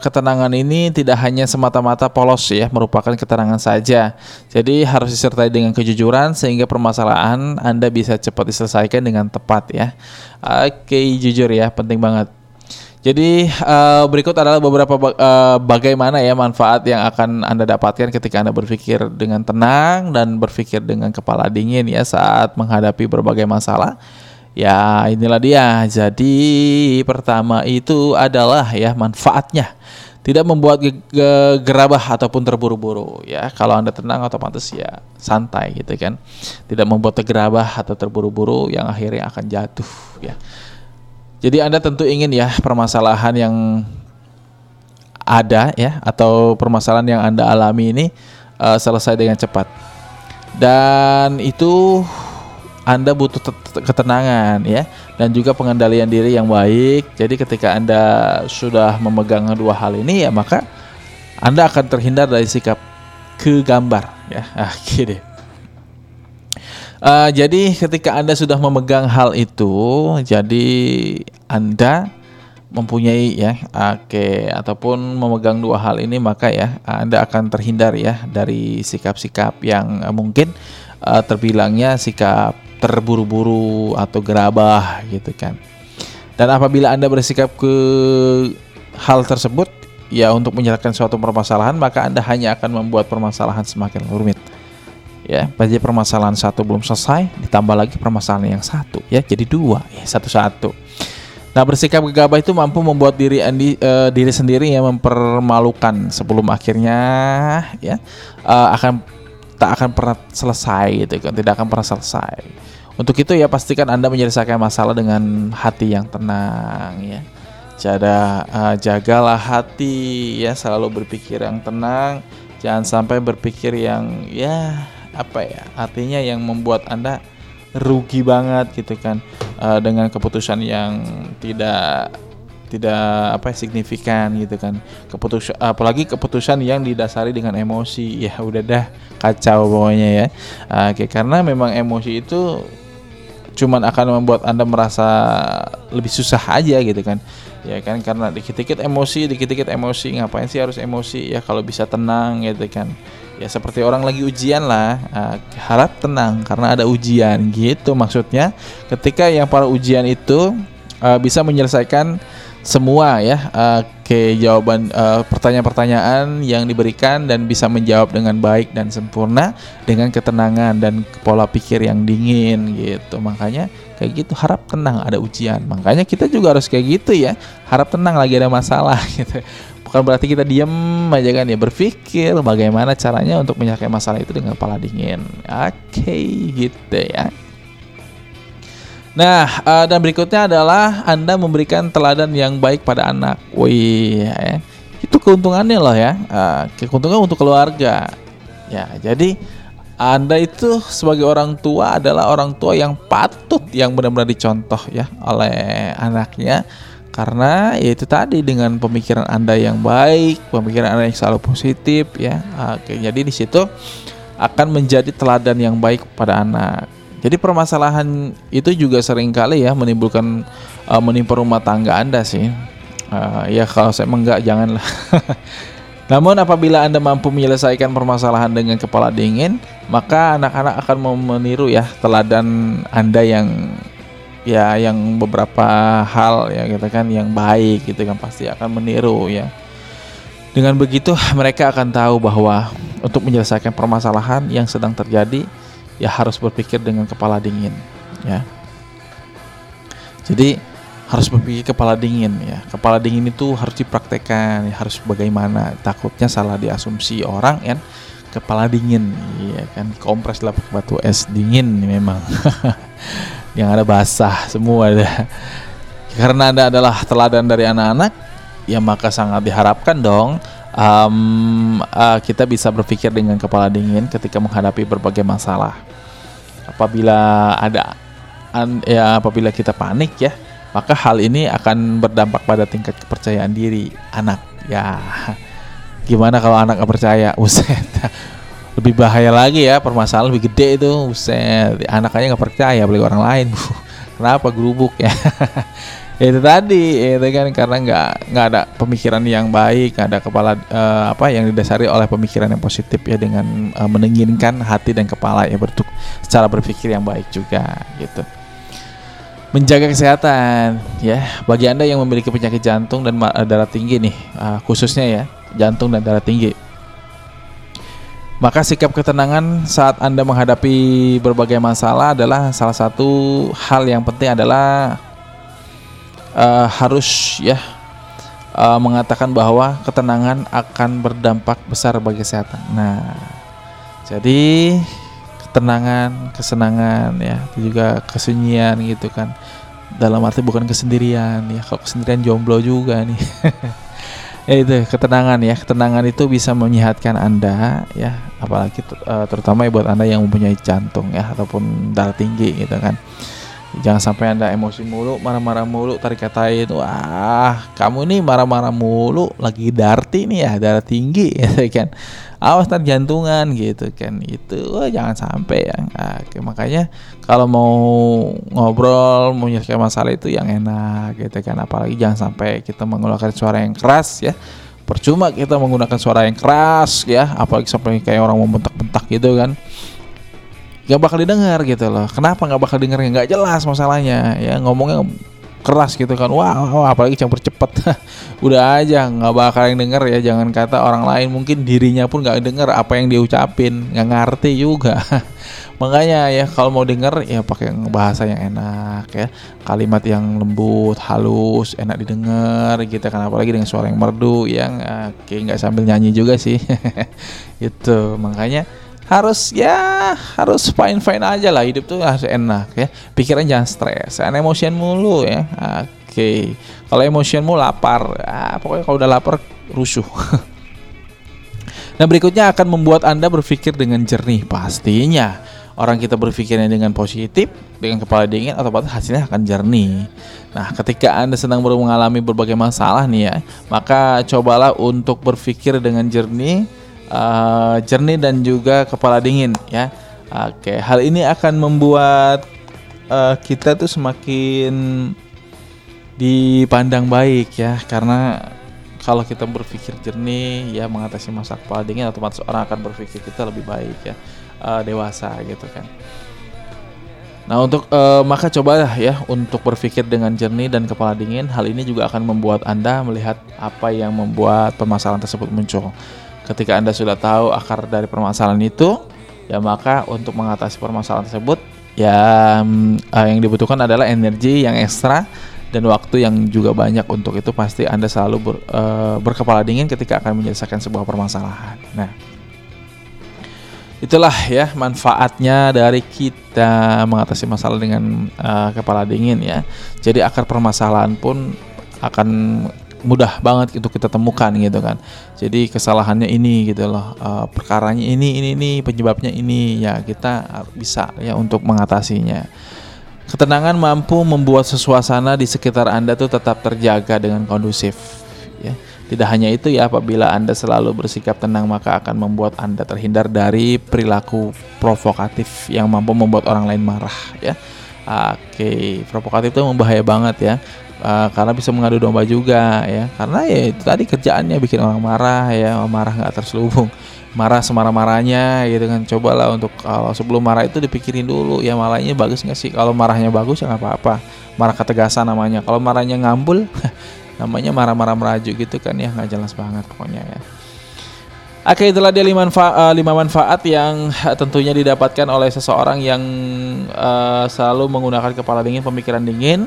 ketenangan ini tidak hanya semata-mata polos ya, merupakan ketenangan saja. Jadi harus disertai dengan kejujuran sehingga permasalahan Anda bisa cepat diselesaikan dengan tepat ya. Oke, jujur ya, penting banget. Jadi uh, berikut adalah beberapa uh, bagaimana ya manfaat yang akan Anda dapatkan ketika Anda berpikir dengan tenang dan berpikir dengan kepala dingin ya saat menghadapi berbagai masalah. Ya, inilah dia. Jadi pertama itu adalah ya manfaatnya tidak membuat gerabah ataupun terburu-buru ya. Kalau Anda tenang otomatis ya santai gitu kan. Tidak membuat gerabah atau terburu-buru yang akhirnya akan jatuh ya. Jadi Anda tentu ingin ya permasalahan yang ada ya atau permasalahan yang Anda alami ini uh, selesai dengan cepat. Dan itu Anda butuh ketenangan ya dan juga pengendalian diri yang baik. Jadi ketika Anda sudah memegang dua hal ini ya maka Anda akan terhindar dari sikap kegambar ya. Ah, gitu deh. Uh, jadi ketika Anda sudah memegang hal itu, jadi Anda mempunyai ya, oke, ataupun memegang dua hal ini, maka ya Anda akan terhindar ya dari sikap-sikap yang mungkin uh, terbilangnya sikap terburu-buru atau gerabah gitu kan. Dan apabila Anda bersikap ke hal tersebut ya untuk menyelesaikan suatu permasalahan, maka Anda hanya akan membuat permasalahan semakin rumit. Ya, jadi permasalahan satu belum selesai, ditambah lagi permasalahan yang satu, ya, jadi dua, ya, satu-satu. Nah, bersikap gegabah itu mampu membuat diri Andi, uh, diri sendiri yang mempermalukan sebelum akhirnya, ya, uh, akan tak akan pernah selesai, gitu, tidak akan pernah selesai. Untuk itu ya pastikan Anda menyelesaikan masalah dengan hati yang tenang, ya. Jada, uh, jagalah hati, ya, selalu berpikir yang tenang, jangan sampai berpikir yang, ya, apa ya, artinya yang membuat Anda rugi banget gitu kan, uh, dengan keputusan yang tidak tidak apa signifikan gitu kan, keputusan apalagi keputusan yang didasari dengan emosi, ya udah dah kacau pokoknya ya. Uh, Oke, okay, karena memang emosi itu cuman akan membuat Anda merasa lebih susah aja gitu kan, ya kan, karena dikit-dikit emosi, dikit-dikit emosi, ngapain sih harus emosi ya, kalau bisa tenang gitu kan. Ya seperti orang lagi ujian lah, uh, harap tenang karena ada ujian gitu maksudnya. Ketika yang para ujian itu uh, bisa menyelesaikan semua ya uh, ke jawaban uh, pertanyaan-pertanyaan yang diberikan dan bisa menjawab dengan baik dan sempurna dengan ketenangan dan pola pikir yang dingin gitu. Makanya kayak gitu, harap tenang ada ujian. Makanya kita juga harus kayak gitu ya, harap tenang lagi ada masalah gitu. Bukan berarti kita diam aja kan ya, berpikir bagaimana caranya untuk menyelesaikan masalah itu dengan kepala dingin. Oke, okay, gitu ya. Nah, uh, dan berikutnya adalah Anda memberikan teladan yang baik pada anak. Wih, ya, itu keuntungannya loh ya, uh, keuntungan untuk keluarga. Ya, jadi Anda itu sebagai orang tua adalah orang tua yang patut, yang benar-benar dicontoh ya oleh anaknya. Karena ya itu tadi, dengan pemikiran Anda yang baik, pemikiran Anda yang selalu positif ya. Oke, jadi di situ akan menjadi teladan yang baik pada anak. Jadi permasalahan itu juga seringkali ya menimbulkan uh, menimpa rumah tangga Anda sih. Uh, ya kalau saya enggak, janganlah. Namun apabila Anda mampu menyelesaikan permasalahan dengan kepala dingin, maka anak-anak akan meniru ya teladan Anda yang ya yang beberapa hal ya gitu kan, yang baik gitu kan, pasti akan meniru ya. Dengan begitu mereka akan tahu bahwa untuk menyelesaikan permasalahan yang sedang terjadi ya harus berpikir dengan kepala dingin ya. Jadi harus berpikir kepala dingin ya. Kepala dingin itu harus dipraktekkan ya, harus bagaimana, takutnya salah diasumsi orang ya. Kepala dingin ya kan, kompres lah pakai batu es dingin memang. Yang ada basah semua ada. Karena Anda adalah teladan dari anak-anak, ya maka sangat diharapkan dong um, uh, kita bisa berpikir dengan kepala dingin ketika menghadapi berbagai masalah. Apabila ada an, ya apabila kita panik ya, maka hal ini akan berdampak pada tingkat kepercayaan diri anak. Ya, gimana kalau anak nggak percaya? Uset. Lebih bahaya lagi ya, permasalahan lebih gede itu. Buset, anaknya nggak percaya beli orang lain. Kenapa gerubuk ya? Itu tadi, itu kan karena nggak nggak ada pemikiran yang baik, nggak ada kepala eh, apa yang didasari oleh pemikiran yang positif ya, dengan eh, mendinginkan hati dan kepala ya, bentuk secara berpikir yang baik juga gitu. Menjaga kesehatan ya, bagi Anda yang memiliki penyakit jantung dan darah tinggi nih, khususnya ya jantung dan darah tinggi. Maka sikap ketenangan saat Anda menghadapi berbagai masalah adalah salah satu hal yang penting. Adalah uh, harus ya uh, mengatakan bahwa ketenangan akan berdampak besar bagi kesehatan. Nah, jadi ketenangan, kesenangan ya, itu juga kesunyian gitu kan. Dalam arti bukan kesendirian ya. Kalau kesendirian jomblo juga nih. Ya itu ketenangan ya, ketenangan itu bisa menyehatkan Anda ya, apalagi ter- terutama buat Anda yang mempunyai jantung ya ataupun darah tinggi gitu kan. Jangan sampai Anda emosi mulu, marah-marah mulu, tarik katain, wah kamu nih marah-marah mulu, lagi darti nih ya, darah tinggi gitu kan. Awas tar jantungan gitu kan, itu wah, jangan sampai ya. Nah, makanya kalau mau ngobrol, mau nyelesaikan masalah itu yang enak gitu kan. Apalagi jangan sampai kita menggunakan suara yang keras ya. Percuma kita menggunakan suara yang keras ya, apalagi sampai kayak orang mau bentak-bentak gitu kan. Gak bakal didengar gitu loh. Kenapa gak bakal dengar? Gak jelas masalahnya ya, ngomongnya keras gitu kan. Wow, wow apalagi campur cepet. Udah aja gak bakal yang denger ya. Jangan kata orang lain, mungkin dirinya pun gak denger apa yang dia ucapin, gak ngerti juga. Makanya ya kalau mau denger ya pakai bahasa yang enak ya, kalimat yang lembut, halus, enak didengar gitu kan. Apalagi dengan suara yang merdu yang kayak gak sambil nyanyi juga sih. Gitu, makanya harus ya harus fine fine aja lah, hidup tuh harus enak ya, pikiran jangan stres, jangan emosian mulu ya. Oke, kalau emosian mulu lapar, ah, pokoknya kalau udah lapar rusuh. Nah berikutnya akan membuat Anda berpikir dengan jernih pastinya. Orang kita berpikirnya dengan positif, dengan kepala dingin, otomatis hasilnya akan jernih. Nah, ketika Anda sedang mengalami berbagai masalah nih ya, maka cobalah untuk berpikir dengan jernih. Uh, jernih dan juga kepala dingin ya. Oke, hal ini akan membuat uh, kita tuh semakin dipandang baik ya, karena kalau kita berpikir jernih ya, mengatasi masalah kepala dingin, otomatis orang akan berpikir kita lebih baik ya, uh, dewasa gitu kan. Nah untuk eh, maka cobalah ya untuk berpikir dengan jernih dan kepala dingin. Hal ini juga akan membuat Anda melihat apa yang membuat permasalahan tersebut muncul. Ketika Anda sudah tahu akar dari permasalahan itu, ya maka untuk mengatasi permasalahan tersebut ya eh, yang dibutuhkan adalah energi yang ekstra dan waktu yang juga banyak. Untuk itu pasti Anda selalu ber, eh, berkepala dingin ketika akan menyelesaikan sebuah permasalahan. Nah, itulah ya manfaatnya dari kita mengatasi masalah dengan uh, kepala dingin ya. Jadi akar permasalahan pun akan mudah banget untuk kita temukan gitu kan. Jadi kesalahannya ini gitu loh, uh, perkaranya ini, ini, ini, penyebabnya ini ya, kita bisa ya untuk mengatasinya. Ketenangan mampu membuat suasana di sekitar Anda tuh tetap terjaga dengan kondusif ya. Tidak hanya itu ya, apabila Anda selalu bersikap tenang maka akan membuat Anda terhindar dari perilaku provokatif yang mampu membuat orang lain marah ya. Oke, provokatif itu membahaya banget ya, uh, karena bisa mengadu domba juga ya. Karena ya itu tadi kerjaannya bikin orang marah ya, marah nggak terselubung, marah semarah-marahnya gitu kan. Cobalah untuk kalau sebelum marah itu dipikirin dulu ya, marahnya bagus nggak sih. Kalau marahnya bagus ya nggak apa-apa, marah ketegasan namanya. Kalau marahnya ngambul namanya marah-marah meraju gitu kan ya, nggak jelas banget pokoknya ya. Oke, itulah dia lima manfaat, lima manfaat yang tentunya didapatkan oleh seseorang yang uh, selalu menggunakan kepala dingin, pemikiran dingin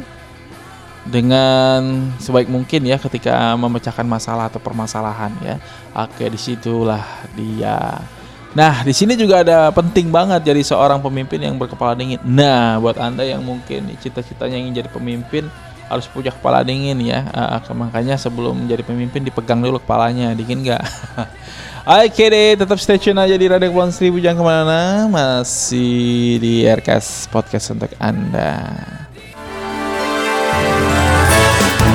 dengan sebaik mungkin ya ketika memecahkan masalah atau permasalahan ya. Oke, disitulah dia. Nah, di sini juga ada penting banget jadi seorang pemimpin yang berkepala dingin. Nah, buat Anda yang mungkin cita-citanya ingin jadi pemimpin, harus punya kepala dingin ya. Uh, makanya sebelum jadi pemimpin dipegang dulu kepalanya, dingin nggak? Oke deh, tetap stay tune aja di Radio Kepulauan Seribu, jangan kemana-mana, masih di R K S Podcast untuk Anda.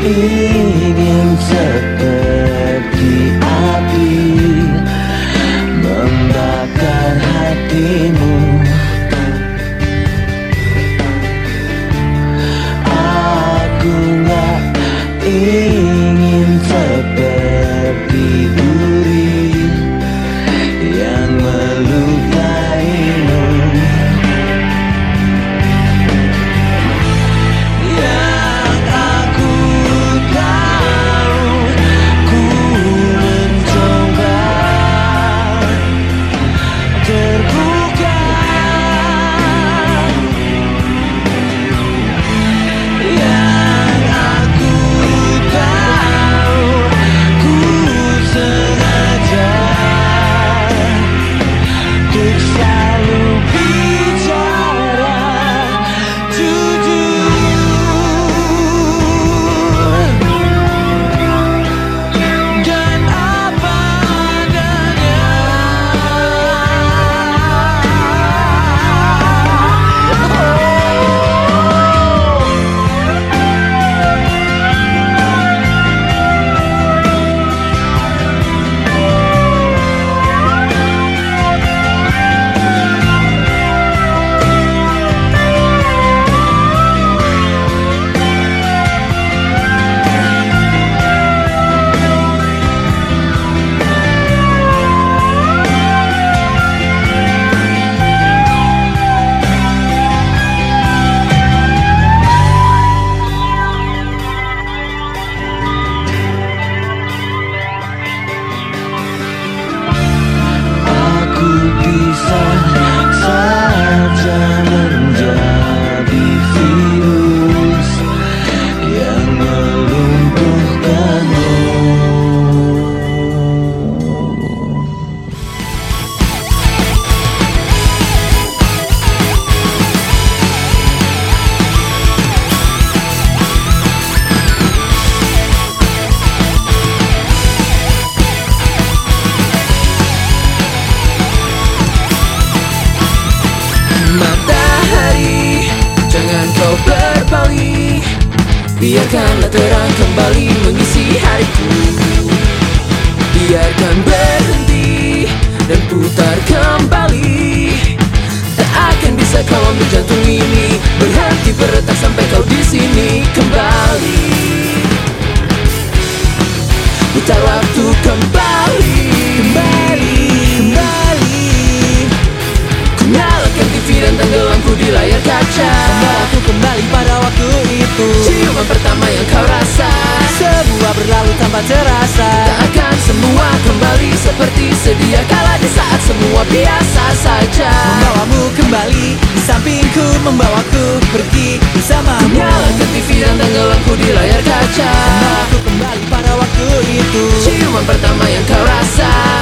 ingin seperti api membakar hatimu. Aku gak ingin seperti duri yang melukaimu. Biarkanlah terang kembali mengisi hariku. Biarkan berhenti dan putar kembali. Tak akan bisa kau ambil jantung ini. Berhenti berdetak sampai kau di sini kembali. Putar waktu kembali, kembali, kembali. Ku nyalakan T V dan tenggelamku di layar kaca. Aku kembali pada waktu itu. Ciuman pertama yang kau rasa. Semua berlalu tanpa terasa. Tak akan semua kembali seperti sedia kala di saat semua biasa saja. Membawamu kembali di sampingku, membawaku pergi bersamamu. Nyalakan T V dan tenggelamku di layar kaca. Aku kembali pada waktu itu. Ciuman pertama yang kau rasa.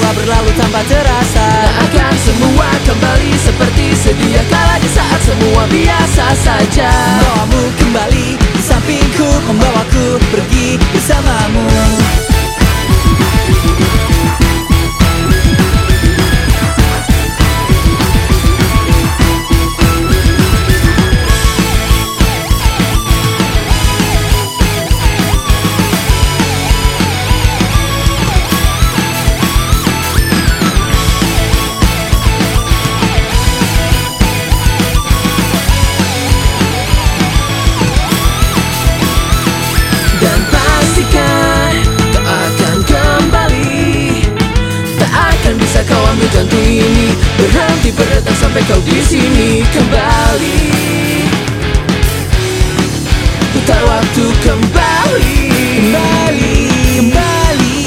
Semua berlalu tanpa terasa. Tak akan semua kembali seperti sedia kala di saat semua biasa saja. Membawamu kembali di sampingku, membawaku pergi bersamamu. Berhenti berdetak sampai kau di sini kembali. Putar waktu kembali, kembali, kembali.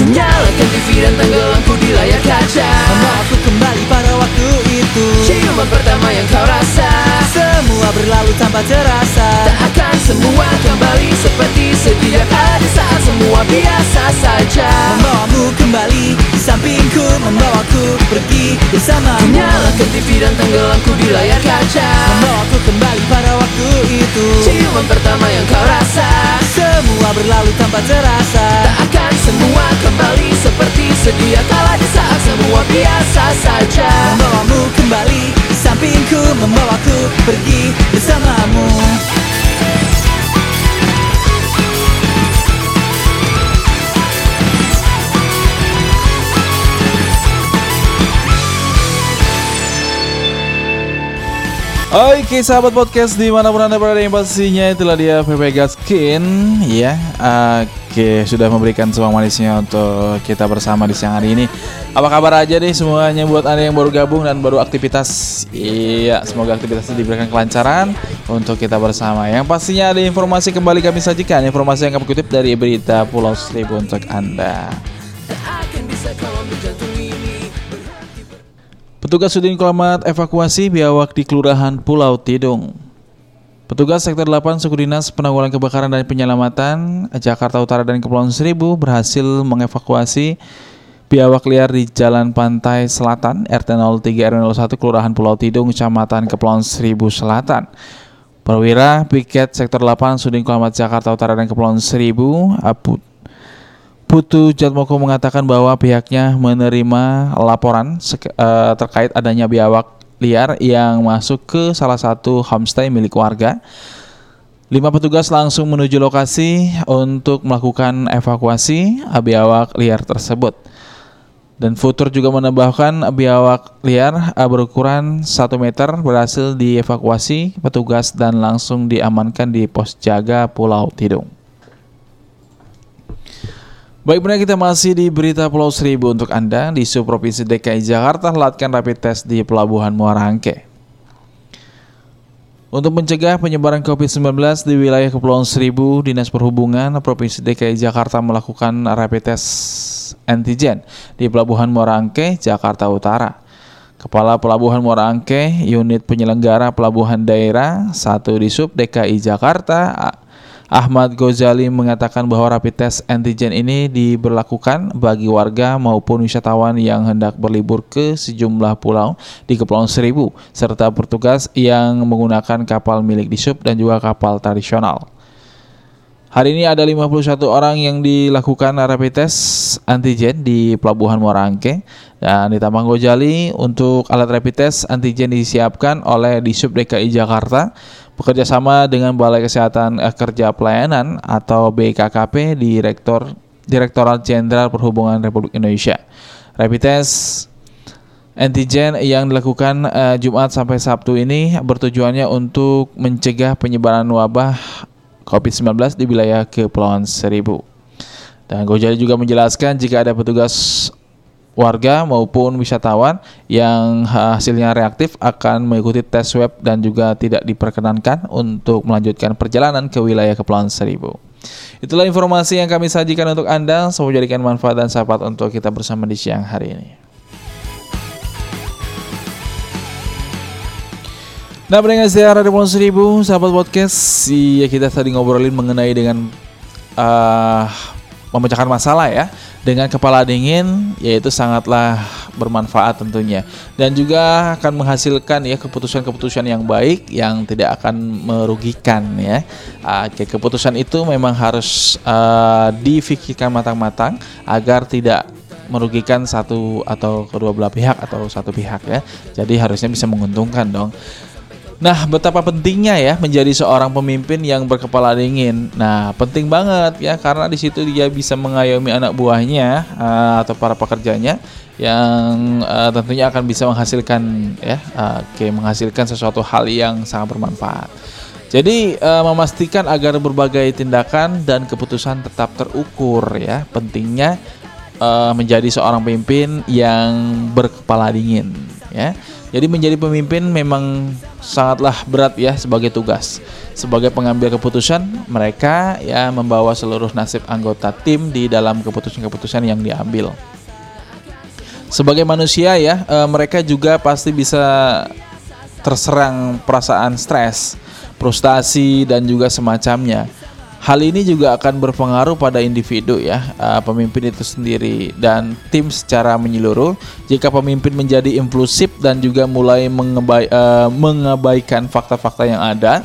Ku nyalakan T V dan tenggelamku di layar kaca. Aku kembali pada waktu itu. Ciuman pertama yang kau rasa. Semua berlalu tanpa terasa. Tak akan semua kembali seperti sedia kala di saat semua biasa saja. Membawamu kembali di sampingku, membawaku pergi bersamamu. Nyalakan T V dan tenggelamku di layar kaca. Membawaku kembali pada waktu itu. Ciuman pertama yang kau rasa. Semua berlalu tanpa terasa. Tak akan semua kembali seperti sedia kala di saat semua biasa saja. Membawamu kembali di sampingku, membawaku pergi bersamamu. Oke sahabat podcast dimanapun anda berada, yang pastinya itulah dia P P Gaskin ya. Oke, sudah memberikan semua manisnya untuk kita bersama di siang hari ini. Apa kabar aja deh semuanya buat anda yang baru gabung dan baru aktivitas. Iya, semoga aktivitasnya diberikan kelancaran untuk kita bersama. Yang pastinya ada informasi kembali kami sajikan, informasi yang kami kutip dari berita Pulau Seribu untuk anda. Petugas Sudin Kelamat evakuasi biawak di Kelurahan Pulau Tidung. Petugas Sektor delapan Suku Dinas Penanggulangan Kebakaran dan Penyelamatan Jakarta Utara dan Kepulauan Seribu berhasil mengevakuasi biawak liar di Jalan Pantai Selatan R T nol tiga R nol satu Kelurahan Pulau Tidung, Kecamatan Kepulauan Seribu Selatan. Perwira Piket Sektor delapan Sudin Kelamat Jakarta Utara dan Kepulauan Seribu, Aput Putu Jatmoko mengatakan bahwa pihaknya menerima laporan sek- uh, terkait adanya biawak liar yang masuk ke salah satu homestay milik warga. Lima petugas langsung menuju lokasi untuk melakukan evakuasi biawak liar tersebut. Dan Futur juga menambahkan biawak liar berukuran satu meter berhasil dievakuasi petugas dan langsung diamankan di pos jaga Pulau Tidung. Baik, benar kita masih di berita Pulau Seribu untuk anda. Di Subprovinsi D K I Jakarta lakukan rapid test di Pelabuhan Muara Angke untuk mencegah penyebaran covid sembilan belas di wilayah Kepulauan Seribu. Dinas Perhubungan Provinsi D K I Jakarta melakukan rapid test antigen di Pelabuhan Muara Angke, Jakarta Utara. Kepala Pelabuhan Muara Angke, Unit Penyelenggara Pelabuhan Daerah satu di Sub D K I Jakarta, Ahmad Gojali mengatakan bahwa rapid test antigen ini diberlakukan bagi warga maupun wisatawan yang hendak berlibur ke sejumlah pulau di Kepulauan Seribu, serta petugas yang menggunakan kapal milik Disub dan juga kapal tradisional. Hari ini ada lima puluh satu orang yang dilakukan rapid test antigen di Pelabuhan Muara Angke. Dan ditambah Gojali, untuk alat rapid test antigen disiapkan oleh Disub D K I Jakarta bekerjasama dengan Balai Kesehatan Kerja Pelayanan atau B K K P, Direktor Direktorat Jenderal Perhubungan Republik Indonesia. Rapid test antigen yang dilakukan uh, Jumat sampai Sabtu ini bertujuannya untuk mencegah penyebaran wabah covid sembilan belas di wilayah Kepulauan Seribu. Dan Gojali juga menjelaskan jika ada petugas warga maupun wisatawan yang hasilnya reaktif akan mengikuti tes swab dan juga tidak diperkenankan untuk melanjutkan perjalanan ke wilayah Kepulauan Seribu. Itulah informasi yang kami sajikan untuk anda. Semoga jadikan manfaat dan sahabat untuk kita bersama di siang hari ini. Nah, pendengar setia Radio Kepulauan Seribu, sahabat podcast, iya kita tadi ngobrolin mengenai dengan uh, memecahkan masalah ya. Dengan kepala dingin, yaitu sangatlah bermanfaat tentunya. Dan juga akan menghasilkan ya keputusan-keputusan yang baik yang tidak akan merugikan ya. Oke, keputusan itu memang harus uh, difikirkan matang-matang agar tidak merugikan satu atau kedua belah pihak atau satu pihak ya. Jadi harusnya bisa menguntungkan dong. Nah, betapa pentingnya ya menjadi seorang pemimpin yang berkepala dingin. Nah, penting banget ya karena di situ dia bisa mengayomi anak buahnya uh, atau para pekerjanya yang uh, tentunya akan bisa menghasilkan ya, uh, oke, menghasilkan sesuatu hal yang sangat bermanfaat. Jadi uh, memastikan agar berbagai tindakan dan keputusan tetap terukur ya. Pentingnya uh, menjadi seorang pemimpin yang berkepala dingin ya. Jadi menjadi pemimpin memang sangatlah berat ya sebagai tugas. Sebagai pengambil keputusan, mereka ya membawa seluruh nasib anggota tim di dalam keputusan-keputusan yang diambil. Sebagai manusia ya, e, mereka juga pasti bisa terserang perasaan stres, frustasi dan juga semacamnya. Hal ini juga akan berpengaruh pada individu ya, pemimpin itu sendiri dan tim secara menyeluruh. Jika pemimpin menjadi impulsif dan juga mulai mengebai- mengabaikan fakta-fakta yang ada,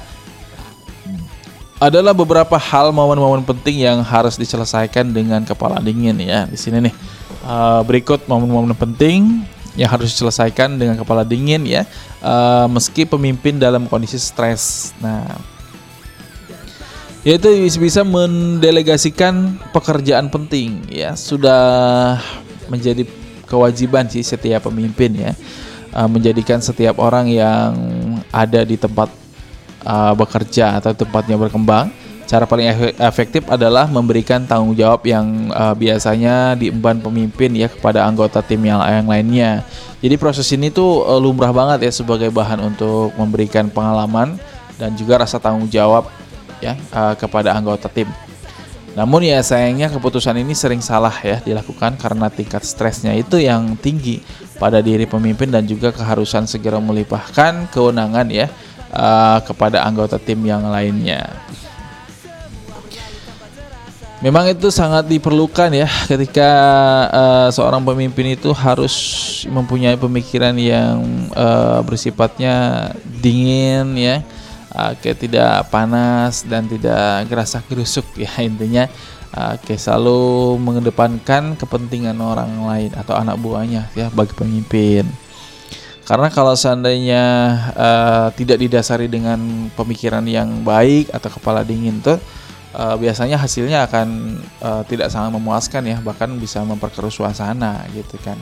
adalah beberapa hal momen-momen penting yang harus diselesaikan dengan kepala dingin ya. Di sini nih, berikut momen-momen penting yang harus diselesaikan dengan kepala dingin ya, meski pemimpin dalam kondisi stres. Nah, yaitu bisa mendelegasikan pekerjaan penting ya, sudah menjadi kewajiban sih setiap pemimpin ya, menjadikan setiap orang yang ada di tempat uh, bekerja atau tempatnya berkembang, cara paling efektif adalah memberikan tanggung jawab yang uh, biasanya diemban pemimpin ya kepada anggota tim yang, yang lainnya. Jadi proses ini tuh uh, lumrah banget ya sebagai bahan untuk memberikan pengalaman dan juga rasa tanggung jawab ya uh, kepada anggota tim. Namun ya sayangnya keputusan ini sering salah ya dilakukan karena tingkat stresnya itu yang tinggi pada diri pemimpin dan juga keharusan segera melimpahkan kewenangan ya uh, kepada anggota tim yang lainnya. Memang itu sangat diperlukan ya ketika uh, seorang pemimpin itu harus mempunyai pemikiran yang uh, bersifatnya dingin ya. Oke, tidak panas dan tidak gerasa gerusuk ya, intinya oke, selalu mengedepankan kepentingan orang lain atau anak buahnya ya bagi pemimpin. Karena kalau seandainya uh, tidak didasari dengan pemikiran yang baik atau kepala dingin tuh uh, biasanya hasilnya akan uh, tidak sangat memuaskan ya, bahkan bisa memperkeruh suasana gitu kan.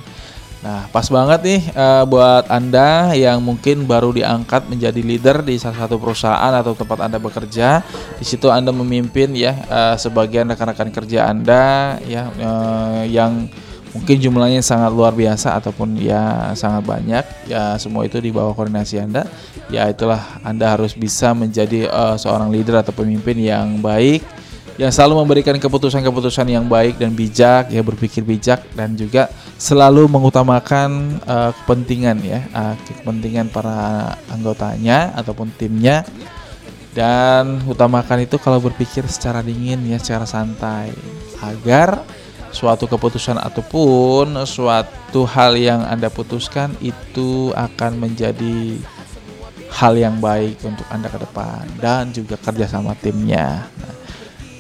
Nah, pas banget nih uh, buat Anda yang mungkin baru diangkat menjadi leader di salah satu perusahaan atau tempat Anda bekerja. Di situ Anda memimpin ya uh, sebagian rekan-rekan kerja Anda ya uh, yang mungkin jumlahnya sangat luar biasa ataupun ya sangat banyak. Ya semua itu di bawah koordinasi Anda. Ya itulah, Anda harus bisa menjadi uh, seorang leader atau pemimpin yang baik, yang selalu memberikan keputusan-keputusan yang baik dan bijak, ya berpikir bijak dan juga selalu mengutamakan uh, kepentingan ya, uh, kepentingan para anggotanya ataupun timnya, dan utamakan itu kalau berpikir secara dingin ya, secara santai, agar suatu keputusan ataupun suatu hal yang Anda putuskan itu akan menjadi hal yang baik untuk Anda ke depan dan juga kerjasama timnya. Nah,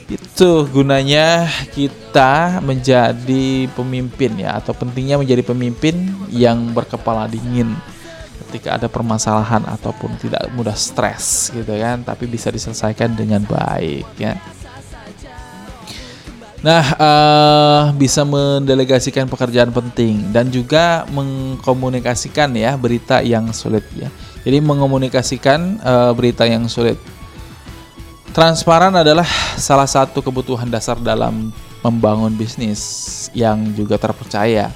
itu gunanya kita menjadi pemimpin ya, atau pentingnya menjadi pemimpin yang berkepala dingin ketika ada permasalahan ataupun tidak mudah stres gitu kan, tapi bisa diselesaikan dengan baik ya. Nah, uh, bisa mendelegasikan pekerjaan penting dan juga mengkomunikasikan ya berita yang sulit ya. Jadi mengomunikasikan uh, berita yang sulit. Transparan adalah salah satu kebutuhan dasar dalam membangun bisnis yang juga terpercaya.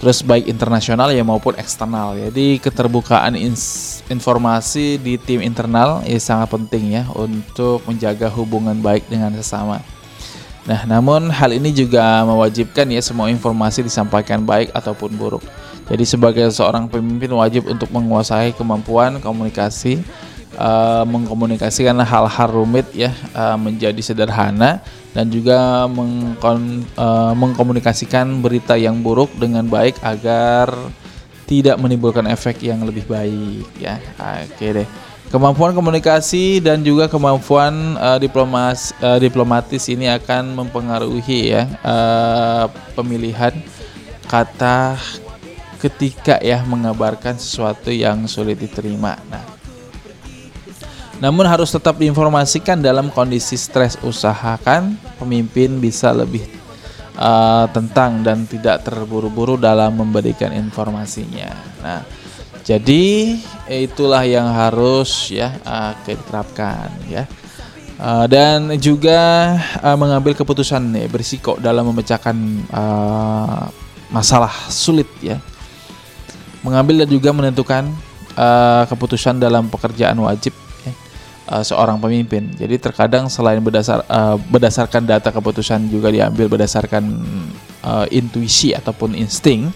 Terus baik internasional ya maupun eksternal. Jadi keterbukaan ins- informasi di tim internal ya sangat penting ya untuk menjaga hubungan baik dengan sesama. Nah, namun hal ini juga mewajibkan ya semua informasi disampaikan baik ataupun buruk. Jadi sebagai seorang pemimpin wajib untuk menguasai kemampuan komunikasi. Uh, mengkomunikasikan hal-hal rumit ya uh, menjadi sederhana dan juga mengkon, uh, mengkomunikasikan berita yang buruk dengan baik agar tidak menimbulkan efek yang lebih baik ya. Oke deh. Kemampuan komunikasi dan juga kemampuan uh, diplomas, uh, diplomatis ini akan mempengaruhi ya uh, pemilihan kata ketika ya mengabarkan sesuatu yang sulit diterima. Nah, namun harus tetap diinformasikan dalam kondisi stres. Usahakan pemimpin bisa lebih uh, tentang dan tidak terburu-buru dalam memberikan informasinya. Nah, jadi itulah yang harus ya uh, diterapkan ya. Uh, dan juga uh, mengambil keputusan ya, berisiko dalam memecahkan uh, masalah sulit ya. Mengambil dan juga menentukan uh, keputusan dalam pekerjaan wajib seorang pemimpin. Jadi terkadang selain berdasar, uh, berdasarkan data, keputusan juga diambil berdasarkan uh, intuisi ataupun insting.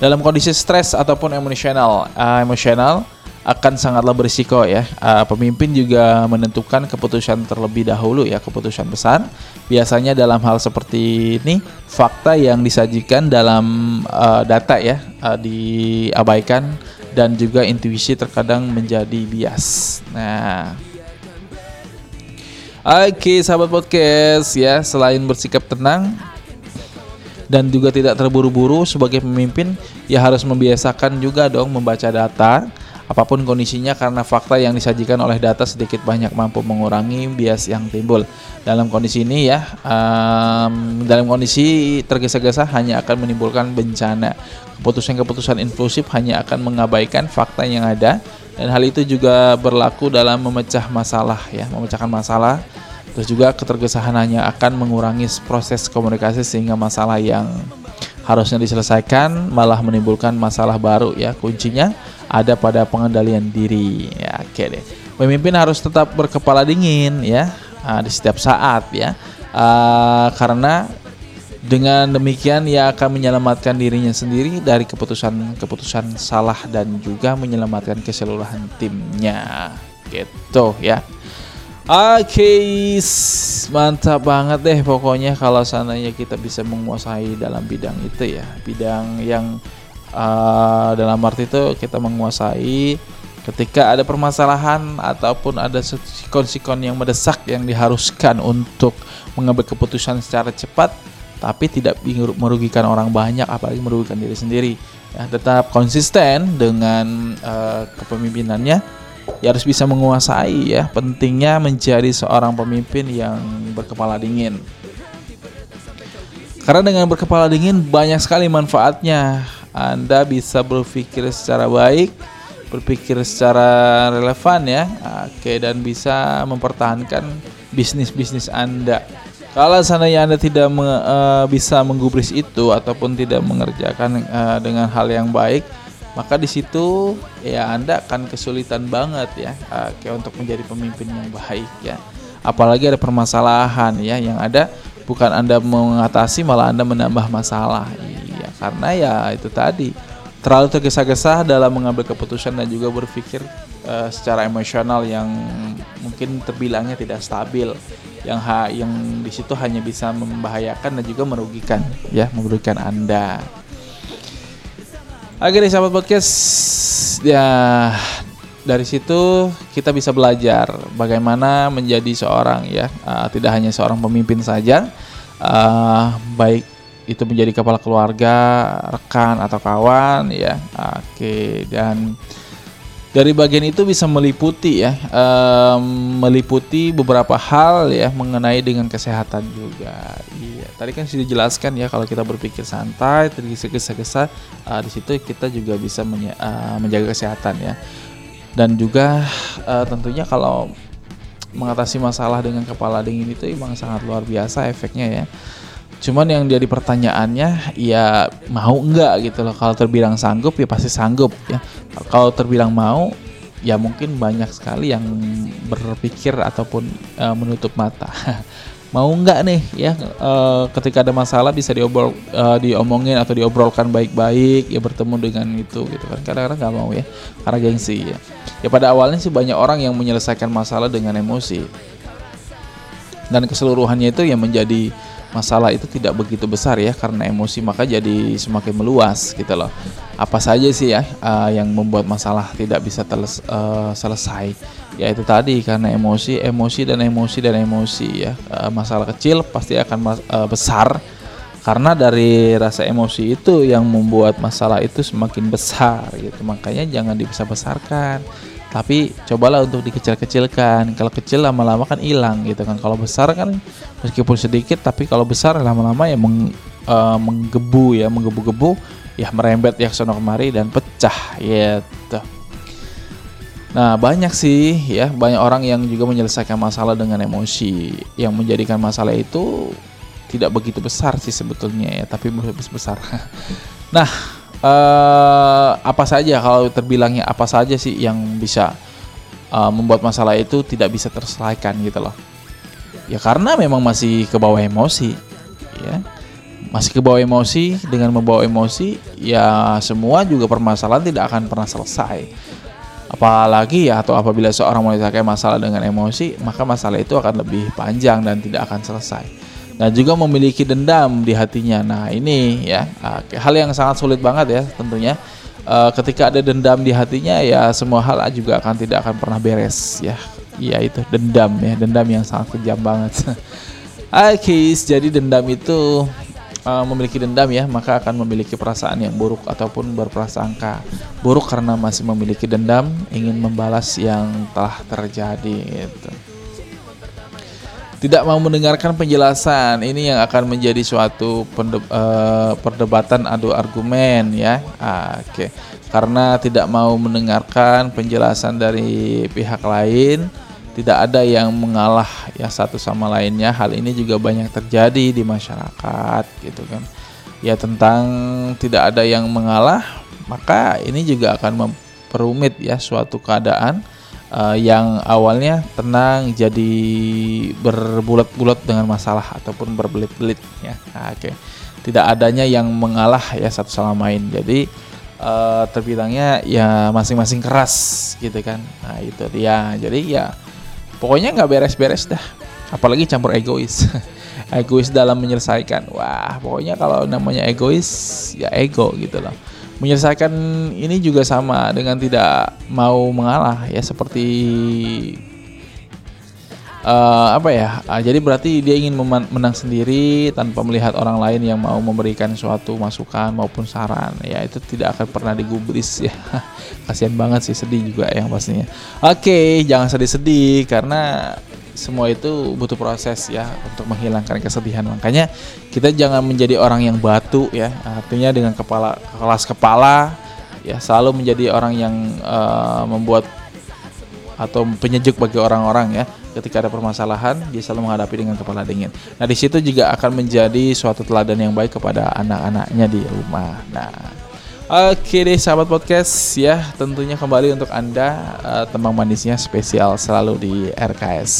Dalam kondisi stres ataupun emosional, uh, emosional akan sangatlah berisiko ya. Uh, pemimpin juga menentukan keputusan terlebih dahulu ya, keputusan besar. Biasanya dalam hal seperti ini fakta yang disajikan dalam uh, data ya uh, diabaikan dan juga intuisi terkadang menjadi bias. Nah, oke sahabat podcast ya, selain bersikap tenang dan juga tidak terburu-buru sebagai pemimpin, ya harus membiasakan juga dong membaca data apapun kondisinya, karena fakta yang disajikan oleh data sedikit banyak mampu mengurangi bias yang timbul. Dalam kondisi ini ya, um, dalam kondisi tergesa-gesa hanya akan menimbulkan bencana. Keputusan-keputusan inklusif hanya akan mengabaikan fakta yang ada Dan hal itu juga berlaku dalam memecah masalah, ya, memecahkan masalah. Terus juga ketergesahanannya akan mengurangi proses komunikasi sehingga masalah yang harusnya diselesaikan malah menimbulkan masalah baru, ya. Kuncinya ada pada pengendalian diri, ya. Oke deh. Pemimpin harus tetap berkepala dingin, ya, nah, di setiap saat, ya, uh, karena dengan demikian ia akan menyelamatkan dirinya sendiri dari keputusan-keputusan salah dan juga menyelamatkan keseluruhan timnya, gitu, ya. Oke, okay, mantap banget deh pokoknya kalau seandainya kita bisa menguasai dalam bidang itu, ya. Bidang yang uh, dalam arti itu kita menguasai ketika ada permasalahan ataupun ada sikon-sikon yang mendesak yang diharuskan untuk mengambil keputusan secara cepat tapi tidak merugikan orang banyak, apalagi merugikan diri sendiri, ya. Tetap konsisten dengan uh, kepemimpinannya. Ya, harus bisa menguasai, ya, pentingnya menjadi seorang pemimpin yang berkepala dingin. Karena dengan berkepala dingin banyak sekali manfaatnya. Anda bisa berpikir secara baik, berpikir secara relevan, ya. Oke, dan bisa mempertahankan bisnis-bisnis Anda. Kalau seandainya Anda tidak me, uh, bisa menggubris itu ataupun tidak mengerjakan uh, dengan hal yang baik, maka di situ ya Anda akan kesulitan banget, ya, uh, kayak untuk menjadi pemimpin yang baik, ya. Apalagi ada permasalahan, ya, yang ada bukan Anda mengatasi malah Anda menambah masalah, ya. Karena ya itu tadi terlalu tergesa-gesa dalam mengambil keputusan dan juga berpikir uh, secara emosional yang mungkin terbilangnya tidak stabil, yang ha- yang di situ hanya bisa membahayakan dan juga merugikan, ya, merugikan Anda. Oke deh sahabat podcast, ya, dari situ kita bisa belajar bagaimana menjadi seorang, ya, uh, tidak hanya seorang pemimpin saja, uh, baik itu menjadi kepala keluarga, rekan atau kawan, ya. Oke, dan dari bagian itu bisa meliputi, ya, um, meliputi beberapa hal, ya, mengenai dengan kesehatan juga. Tadi kan sudah dijelaskan, ya, kalau kita berpikir santai, tergesa-gesa, uh, di situ kita juga bisa menye- uh, menjaga kesehatan, ya. Dan juga uh, tentunya kalau mengatasi masalah dengan kepala dingin itu memang sangat luar biasa efeknya, ya. Cuman yang jadi pertanyaannya, ya mau enggak gitu loh. Kalau terbilang sanggup, ya pasti sanggup, ya. Kalau terbilang mau, ya mungkin banyak sekali yang berpikir ataupun uh, menutup mata. Mau nggak nih, ya, e, ketika ada masalah bisa diobrol, e, diomongin atau diobrolkan baik-baik, ya, bertemu dengan itu gitu kan. Kadang-kadang nggak mau, ya, karena gengsi, ya. Ya pada awalnya sih banyak orang yang menyelesaikan masalah dengan emosi dan keseluruhannya itu yang menjadi masalah itu tidak begitu besar, ya, karena emosi maka jadi semakin meluas gitu loh. Apa saja sih, ya, e, yang membuat masalah tidak bisa teles, e, selesai? Ya itu tadi karena emosi, emosi dan emosi dan emosi, ya. E, masalah kecil pasti akan mas- e, besar karena dari rasa emosi itu yang membuat masalah itu semakin besar gitu. Makanya jangan dibesar-besarkan, tapi cobalah untuk dikecil-kecilkan. Kalau kecil lama-lama kan hilang gitu kan. Kalau besar kan meskipun sedikit, tapi kalau besar lama-lama ya meng, e, menggebu ya, menggebu-gebu, ya merembet ya kesana kemari dan pecah gitu. Nah banyak sih, ya, banyak orang yang juga menyelesaikan masalah dengan emosi yang menjadikan masalah itu tidak begitu besar sih sebetulnya, ya, tapi besar. Nah eh, apa saja kalau terbilangnya apa saja sih yang bisa eh, membuat masalah itu tidak bisa terselesaikan gitu loh. Ya karena memang masih ke bawah emosi, ya. Masih ke bawah emosi, dengan membawa emosi ya semua juga permasalahan tidak akan pernah selesai. Apalagi ya atau apabila seorang menyelesaikan masalah dengan emosi, maka masalah itu akan lebih panjang dan tidak akan selesai. Dan juga memiliki dendam di hatinya. Nah ini ya hal yang sangat sulit banget ya tentunya. E, ketika ada dendam di hatinya ya semua hal juga akan tidak akan pernah beres ya. Ya itu dendam ya dendam yang sangat kejam banget. Oke, jadi dendam itu memiliki dendam ya, maka akan memiliki perasaan yang buruk ataupun berprasangka buruk karena masih memiliki dendam, ingin membalas yang telah terjadi gitu. tidak mau mendengarkan penjelasan. Ini yang akan menjadi suatu pendeb- uh, perdebatan adu argumen ya. Ah, Oke. Okay. Karena tidak mau mendengarkan penjelasan dari pihak lain, tidak ada yang mengalah ya satu sama lainnya. Hal ini juga banyak terjadi di masyarakat gitu kan. Ya, tentang tidak ada yang mengalah, maka ini juga akan memperumit ya suatu keadaan uh, yang awalnya tenang jadi berbulat-bulat dengan masalah ataupun berbelit-belit ya. Nah, Oke. Okay. Tidak adanya yang mengalah ya satu sama lain. Jadi Uh, terbilangnya ya masing-masing keras gitu kan. Nah itu dia. Jadi ya pokoknya gak beres-beres dah. Apalagi campur egois. Egois dalam menyelesaikan. Wah, pokoknya kalau namanya egois ya ego gitu loh. Menyelesaikan ini juga sama dengan tidak mau mengalah ya. Seperti uh, apa ya uh, jadi berarti dia ingin menang sendiri tanpa melihat orang lain yang mau memberikan suatu masukan maupun saran ya. Itu tidak akan pernah digubris ya. Kasian banget sih, sedih juga yang pastinya. Oke, jangan sedih-sedih karena semua itu butuh proses ya untuk menghilangkan kesedihan. Makanya kita jangan menjadi orang yang batu ya, artinya dengan kepala kelas kepala ya, selalu menjadi orang yang uh, membuat atau penyejuk bagi orang-orang ya. Ketika ada permasalahan, dia selalu menghadapi dengan kepala dingin. Nah, di situ juga akan menjadi suatu teladan yang baik kepada anak-anaknya di rumah. Nah, oke deh sahabat podcast ya, tentunya kembali untuk Anda uh, tembang manisnya spesial selalu di R K S.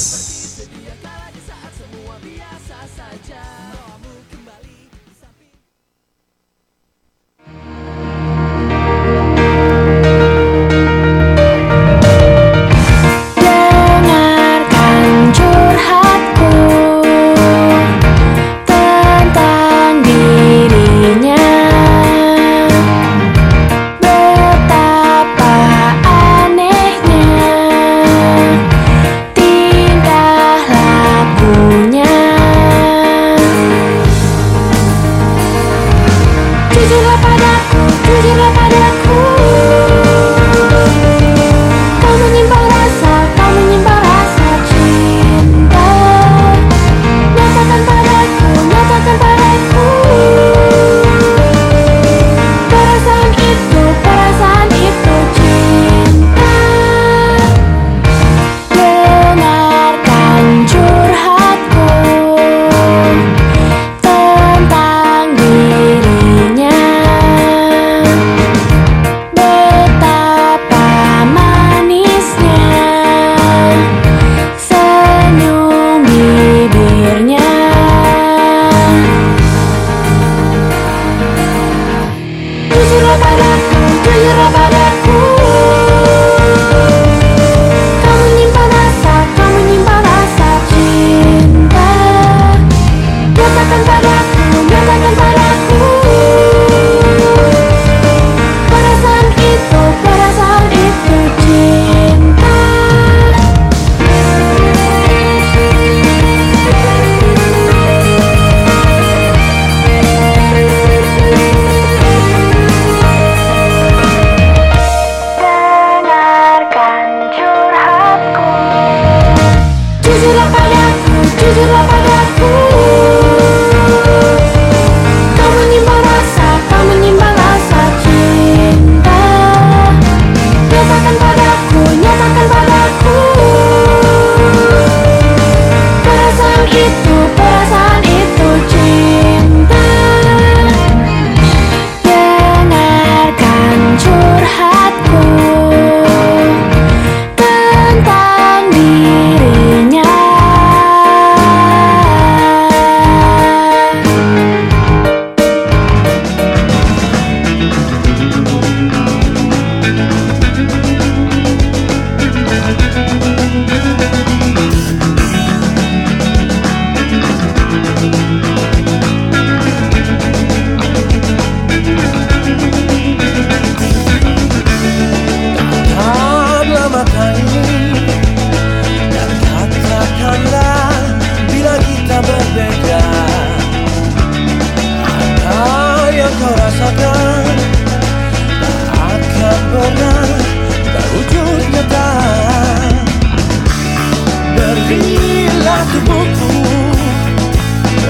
Bila Aku butuh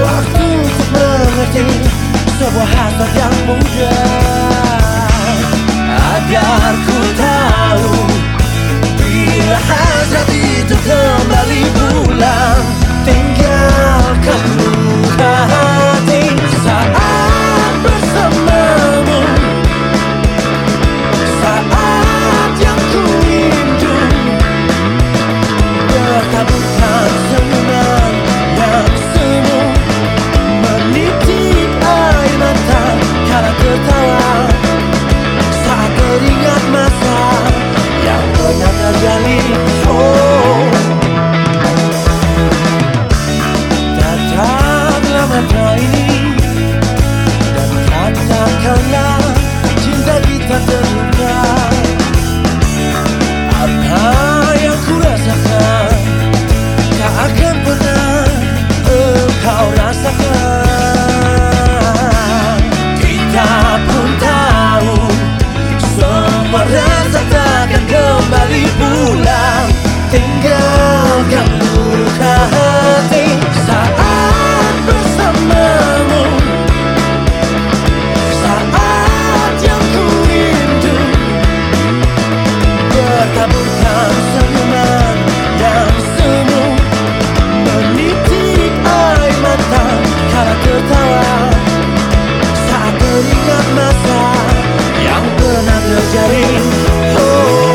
waktu untuk mengerti sebuah hasrat yang mudah, agar ku tahu bila hasrat itu kembali pulang, tinggalkan luka hati saat bersamamu, saat yang ku rindu bertaburkan senyuman yang semu, menitik air mata kala tertawa saat teringat masa yang pernah terjadi. Oh, tataplah mata ini dan katakanlah cinta kita terluka. Apa yang ku rasakan tak akan pernah engkau rasakan. Kita pun tahu semua rasa takkan kembali pulang, tinggalkan luka hati saat bersamamu, saat yang ku rindu bertaburkan senyuman yang semu, menitik air mata kala tertawa saat teringat masa yang pernah terjadi. Oh,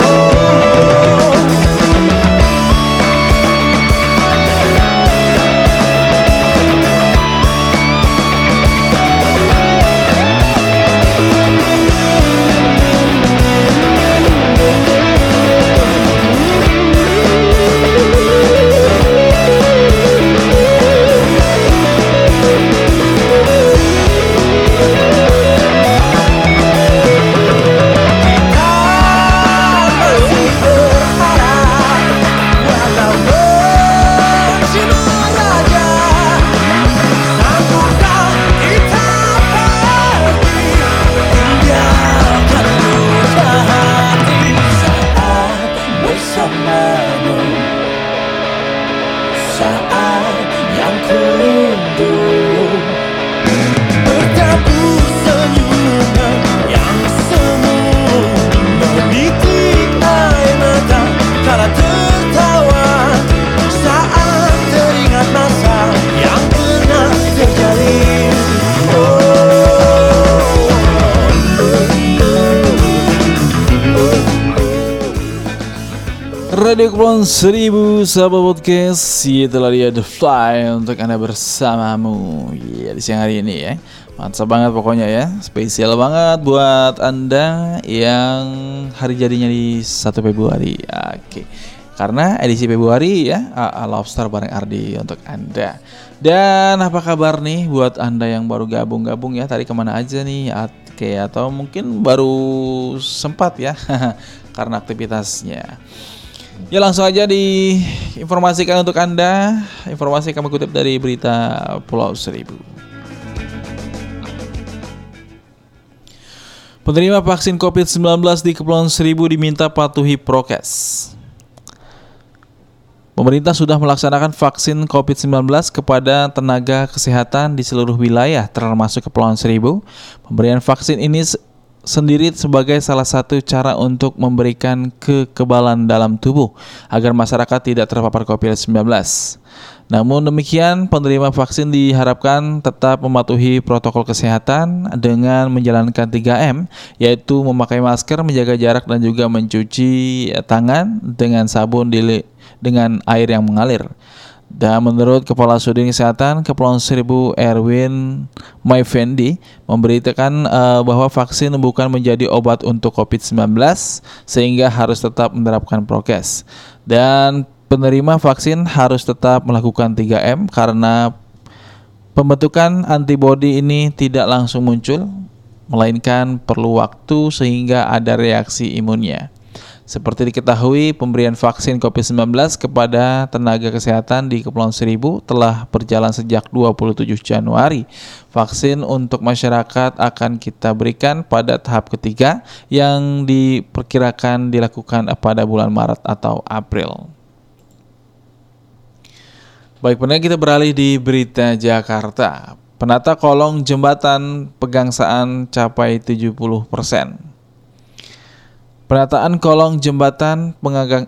Radio Kepulauan Seribu, sahabat podcast, itulah dia The Fly untuk Anda bersamamu ya, di siang hari ini ya. Mantap banget pokoknya ya, spesial banget buat Anda yang hari jadinya di satu Februari. Oke, karena edisi Februari ya, A A Lobster bareng Ardi untuk Anda. Dan apa kabar nih buat Anda yang baru gabung-gabung ya, tadi kemana aja nih? Oke, atau mungkin baru sempat ya karena aktivitasnya. Ya langsung aja diinformasikan untuk Anda, informasi kami kutip dari berita Pulau Seribu. Penerima vaksin covid sembilan belas di Kepulauan Seribu diminta patuhi prokes. Pemerintah sudah melaksanakan vaksin covid sembilan belas kepada tenaga kesehatan di seluruh wilayah termasuk Kepulauan Seribu. Pemberian vaksin ini sendiri sebagai salah satu cara untuk memberikan kekebalan dalam tubuh agar masyarakat tidak terpapar covid sembilan belas. Namun demikian, penerima vaksin diharapkan tetap mematuhi protokol kesehatan dengan menjalankan tiga M, yaitu memakai masker, menjaga jarak, dan juga mencuci tangan dengan sabun di, dengan air yang mengalir. Dan menurut Kepala Sudin Kesehatan Kepulauan Seribu Erwin Maifendi memberitakan uh, bahwa vaksin bukan menjadi obat untuk covid sembilan belas sehingga harus tetap menerapkan prokes. Dan penerima vaksin harus tetap melakukan tiga M karena pembentukan antibodi ini tidak langsung muncul melainkan perlu waktu sehingga ada reaksi imunnya. Seperti diketahui, pemberian vaksin covid sembilan belas kepada tenaga kesehatan di Kepulauan Seribu telah berjalan sejak dua puluh tujuh Januari. Vaksin untuk masyarakat akan kita berikan pada tahap ketiga yang diperkirakan dilakukan pada bulan Maret atau April. Baik, benar, kita beralih di berita Jakarta. Penata kolong jembatan Pegangsaan capai tujuh puluh persen. Penataan kolong jembatan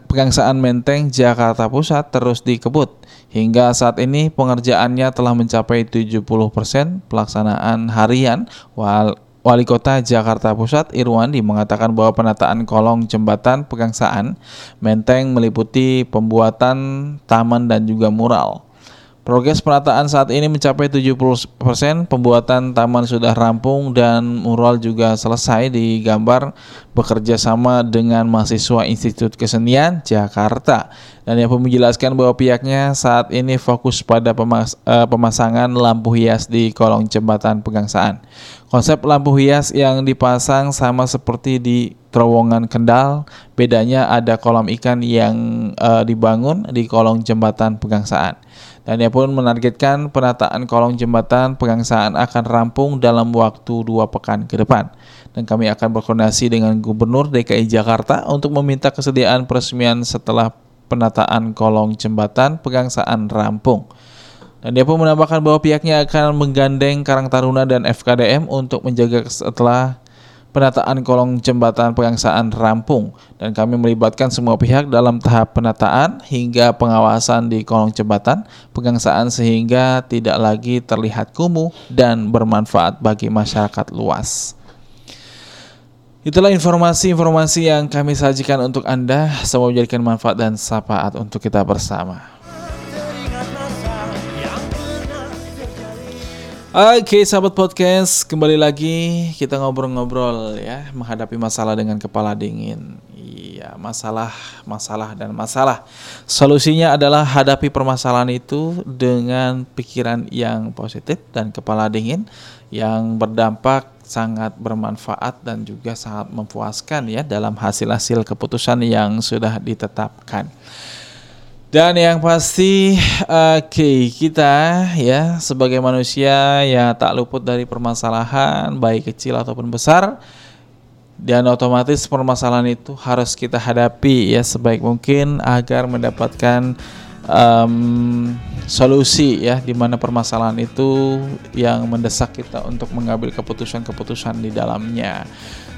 Pegangsaan Menteng, Jakarta Pusat terus dikebut. Hingga saat ini pengerjaannya telah mencapai tujuh puluh persen pelaksanaan harian. Wal- Wali Kota Jakarta Pusat, Irwandi, mengatakan bahwa penataan kolong jembatan Pegangsaan Menteng meliputi pembuatan taman dan juga mural. Progres penataan saat ini mencapai tujuh puluh persen, pembuatan taman sudah rampung dan mural juga selesai digambar bekerja sama dengan mahasiswa Institut Kesenian Jakarta. Dan yang menjelaskan bahwa pihaknya saat ini fokus pada pemas- pemasangan lampu hias di kolong jembatan Pegangsaan. Konsep lampu hias yang dipasang sama seperti di Terowongan Kendal, bedanya ada kolam ikan yang e, dibangun di kolong jembatan Pegangsaan. Dan ia pun menargetkan penataan kolong jembatan Pegangsaan akan rampung dalam waktu dua pekan ke depan. Dan kami akan berkoordinasi dengan Gubernur D K I Jakarta untuk meminta kesediaan peresmian setelah penataan kolong jembatan Pegangsaan rampung. Dan dia pun menambahkan bahwa pihaknya akan menggandeng Karang Taruna dan F K D M untuk menjaga setelah penataan kolong jembatan Pegangsaan rampung. Dan kami melibatkan semua pihak dalam tahap penataan hingga pengawasan di kolong jembatan Pegangsaan sehingga tidak lagi terlihat kumuh dan bermanfaat bagi masyarakat luas. Itulah informasi-informasi yang kami sajikan untuk Anda. Semoga menjadikan manfaat dan syafaat untuk kita bersama. Oke, sahabat podcast, kembali lagi kita ngobrol-ngobrol ya, menghadapi masalah dengan kepala dingin. Iya, masalah, masalah, dan masalah. Solusinya adalah hadapi permasalahan itu dengan pikiran yang positif dan kepala dingin yang berdampak sangat bermanfaat dan juga sangat mempuaskan ya dalam hasil-hasil keputusan yang sudah ditetapkan. Dan yang pasti, oke, okay, kita ya sebagai manusia ya tak luput dari permasalahan, baik kecil ataupun besar. Dan otomatis permasalahan itu harus kita hadapi ya sebaik mungkin agar mendapatkan um, solusi ya, di mana permasalahan itu yang mendesak kita untuk mengambil keputusan-keputusan di dalamnya.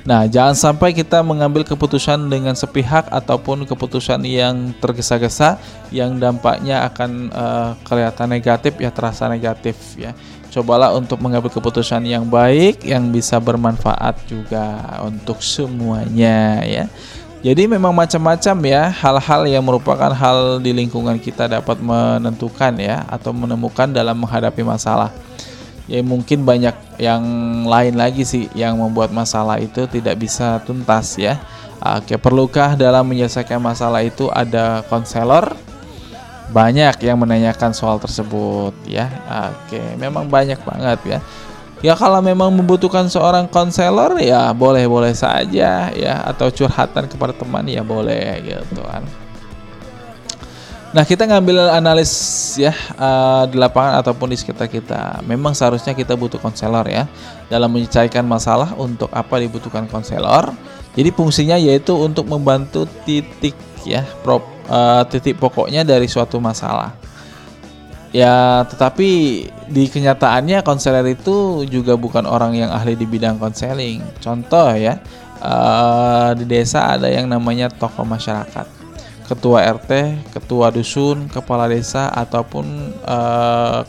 Nah, jangan sampai kita mengambil keputusan dengan sepihak ataupun keputusan yang tergesa-gesa yang dampaknya akan uh, kelihatan negatif ya, terasa negatif ya. Cobalah untuk mengambil keputusan yang baik yang bisa bermanfaat juga untuk semuanya ya. Jadi memang macam-macam ya hal-hal yang merupakan hal di lingkungan kita dapat menentukan ya atau menemukan dalam menghadapi masalah. Ya mungkin banyak yang lain lagi sih yang membuat masalah itu tidak bisa tuntas ya. Oke, perlukah dalam menyelesaikan masalah itu ada konselor? Banyak yang menanyakan soal tersebut ya. Oke, memang banyak banget ya. Ya kalau memang membutuhkan seorang konselor ya boleh-boleh saja ya, atau curhatan kepada teman ya boleh gitu kan. Nah, kita ngambil analis ya uh, di lapangan ataupun di sekitar kita. Memang seharusnya kita butuh konselor ya dalam menyelesaikan masalah. Untuk apa dibutuhkan konselor? Jadi fungsinya yaitu untuk membantu titik ya prop, uh, titik pokoknya dari suatu masalah. Ya, tetapi di kenyataannya konselor itu juga bukan orang yang ahli di bidang konseling. Contoh ya, uh, di desa ada yang namanya tokoh masyarakat, ketua R T, ketua dusun, kepala desa, ataupun e,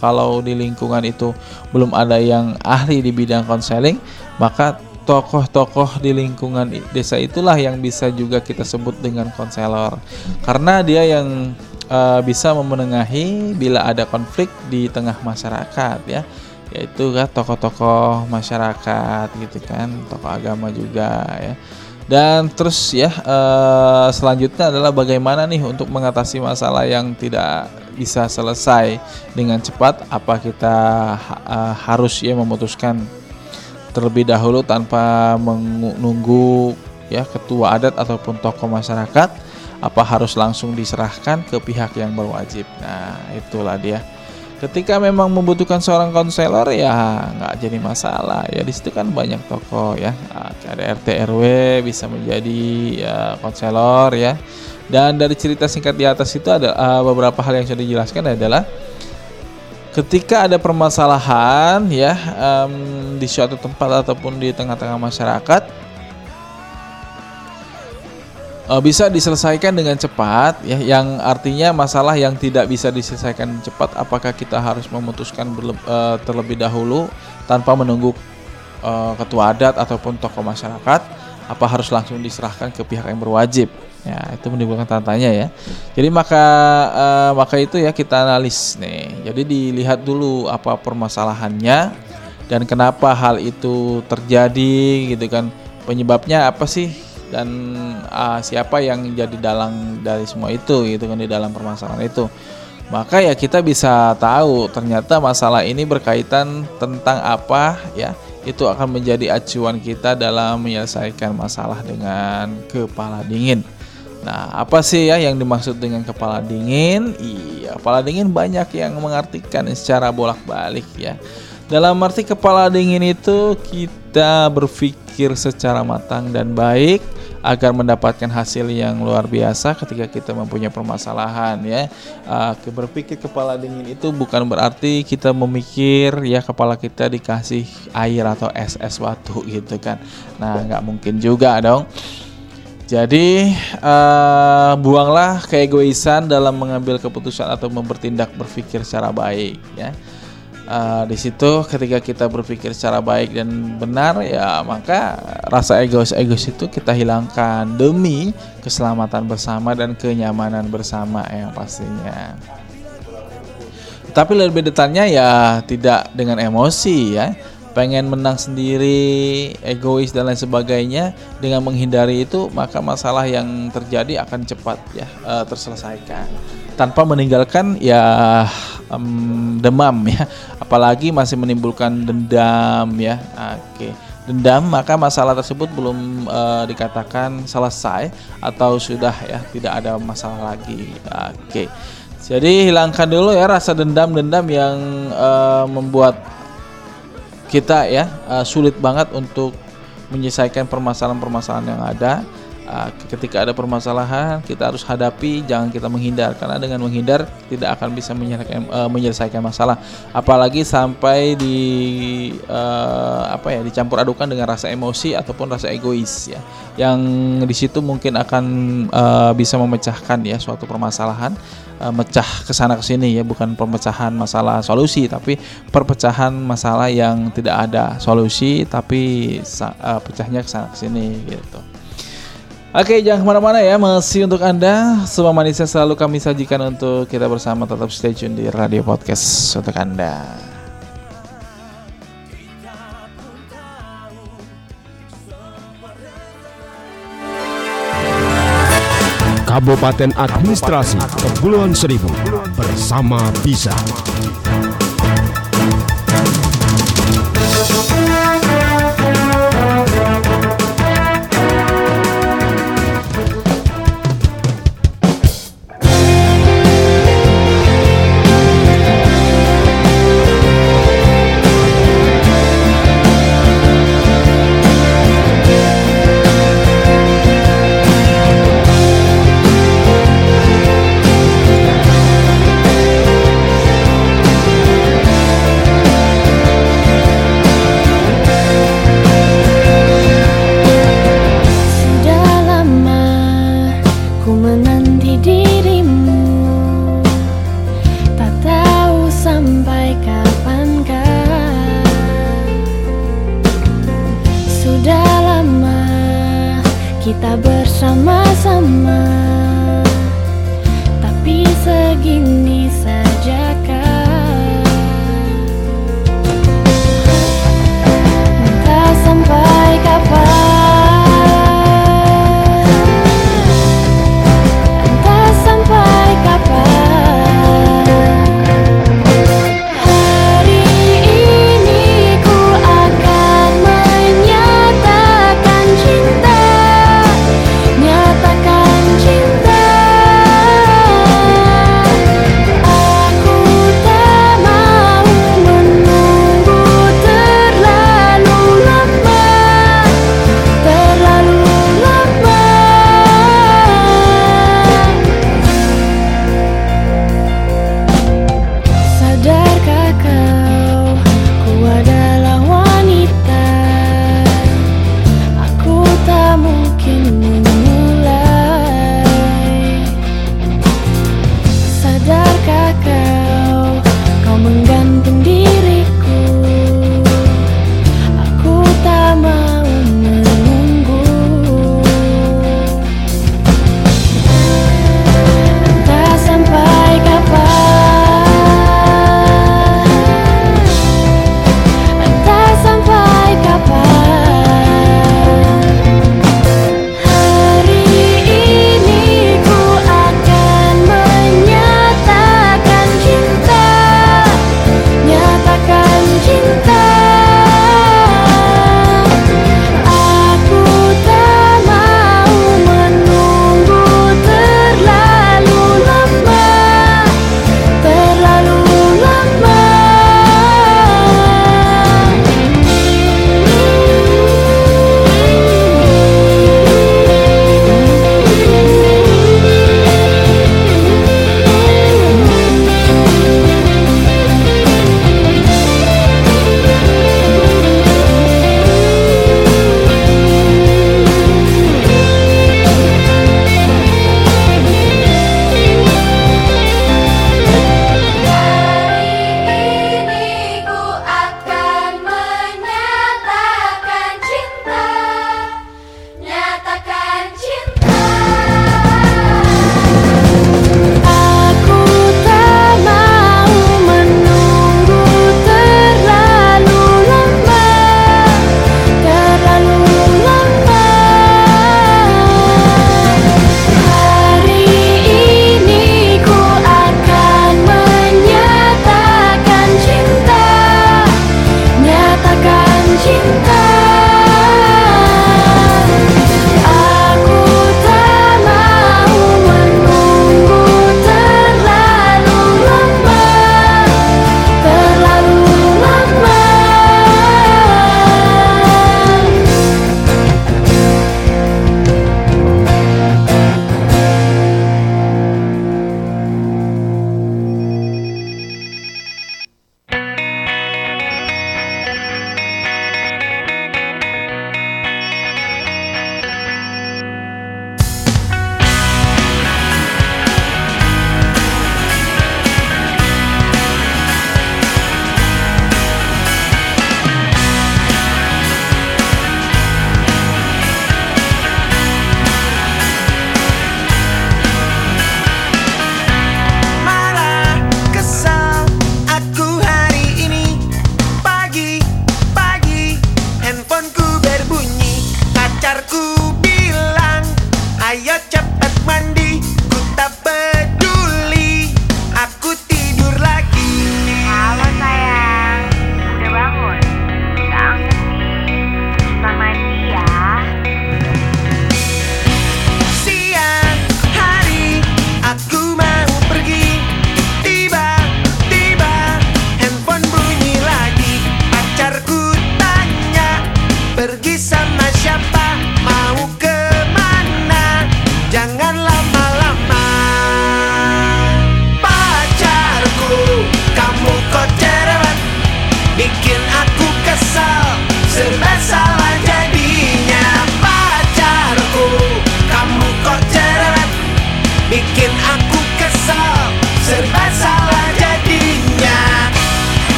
kalau di lingkungan itu belum ada yang ahli di bidang konseling, maka tokoh-tokoh di lingkungan desa itulah yang bisa juga kita sebut dengan konselor, karena dia yang e, bisa memenengahi bila ada konflik di tengah masyarakat ya, yaitu kan tokoh-tokoh masyarakat gitu kan, tokoh agama juga ya. Dan terus ya eh, selanjutnya adalah bagaimana nih untuk mengatasi masalah yang tidak bisa selesai dengan cepat. Apa kita eh, harus ya memutuskan terlebih dahulu tanpa menunggu ya ketua adat ataupun tokoh masyarakat? Apa harus langsung diserahkan ke pihak yang berwajib? Nah, itulah dia. Ketika memang membutuhkan seorang konselor, ya nggak jadi masalah. Ya di situ kan banyak toko ya, ada R T R W bisa menjadi ya, konselor ya. Dan dari cerita singkat di atas itu ada uh, beberapa hal yang sudah dijelaskan adalah ketika ada permasalahan ya um, di suatu tempat ataupun di tengah-tengah masyarakat, bisa diselesaikan dengan cepat ya, yang artinya masalah yang tidak bisa diselesaikan cepat, apakah kita harus memutuskan berle- terlebih dahulu tanpa menunggu uh, ketua adat ataupun tokoh masyarakat, apa harus langsung diserahkan ke pihak yang berwajib ya, itu menimbulkan tantanya ya. Jadi maka uh, maka itu ya kita analis nih, jadi dilihat dulu apa permasalahannya dan kenapa hal itu terjadi gitu kan, penyebabnya apa sih, dan uh, siapa yang jadi dalang dari semua itu gitu kan di dalam permasalahan itu. Maka ya kita bisa tahu ternyata masalah ini berkaitan tentang apa ya, itu akan menjadi acuan kita dalam menyelesaikan masalah dengan kepala dingin. Nah, apa sih ya yang dimaksud dengan kepala dingin? Iya, kepala dingin banyak yang mengartikan secara bolak-balik ya. Dalam arti kepala dingin itu kita berpikir secara matang dan baik agar mendapatkan hasil yang luar biasa ketika kita mempunyai permasalahan ya. Uh, berpikir kepala dingin itu bukan berarti kita memikir ya kepala kita dikasih air atau es-es batu gitu kan. Nah, nggak mungkin juga dong. Jadi uh, buanglah keegoisan dalam mengambil keputusan atau bertindak berpikir secara baik ya. Uh, di situ ketika kita berpikir secara baik dan benar ya, maka rasa egois-egois itu kita hilangkan demi keselamatan bersama dan kenyamanan bersama yang pastinya. Tapi lebih detailnya ya tidak dengan emosi ya, pengen menang sendiri, egois dan lain sebagainya. Dengan menghindari itu maka masalah yang terjadi akan cepat ya uh, terselesaikan tanpa meninggalkan ya um, demam ya, apalagi masih menimbulkan dendam ya. Oke, dendam maka masalah tersebut belum uh, dikatakan selesai atau sudah ya tidak ada masalah lagi. Oke, jadi hilangkan dulu ya rasa dendam-dendam yang uh, membuat kita ya uh, sulit banget untuk menyelesaikan permasalahan-permasalahan yang ada. Ketika ada permasalahan kita harus hadapi, jangan kita menghindar, karena dengan menghindar tidak akan bisa menyelesaikan, uh, menyelesaikan masalah, apalagi sampai di uh, apa ya dicampur adukan dengan rasa emosi ataupun rasa egois ya, yang di situ mungkin akan uh, bisa memecahkan ya suatu permasalahan, uh, mecah kesana kesini ya, bukan pemecahan masalah solusi tapi perpecahan masalah yang tidak ada solusi tapi uh, pecahnya kesana kesini gitu. Oke, jangan kemana-mana ya, masih untuk Anda semua manisnya selalu kami sajikan untuk kita bersama. Tetap stay tune di Radio Podcast untuk Anda. Kabupaten Administrasi Kepulauan Seribu bersama Bisa.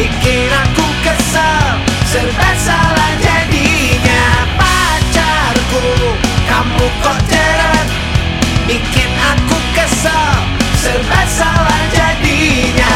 bikin aku kesal, serba salah jadinya pacarku. Kamu kok jerat, bikin aku kesal, serba salah jadinya.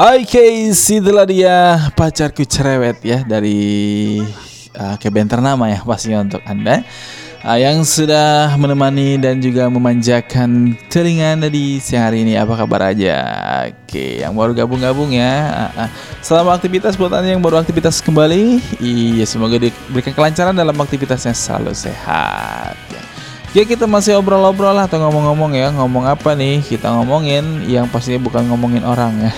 Oke, okay, itulah dia pacarku cerewet ya dari uh, Keben ternama ya pastinya untuk Anda uh, yang sudah menemani dan juga memanjakan telinga Anda di siang hari ini. Apa kabar aja? Oke, okay, yang baru gabung-gabung ya. Uh, uh. Selamat aktivitas buat Anda yang baru aktivitas kembali. Iya, semoga diberikan kelancaran dalam aktivitasnya, selalu sehat. Ya, kita masih obrol-obrol lah atau ngomong-ngomong ya. Ngomong apa nih? Kita ngomongin yang pastinya bukan ngomongin orang ya.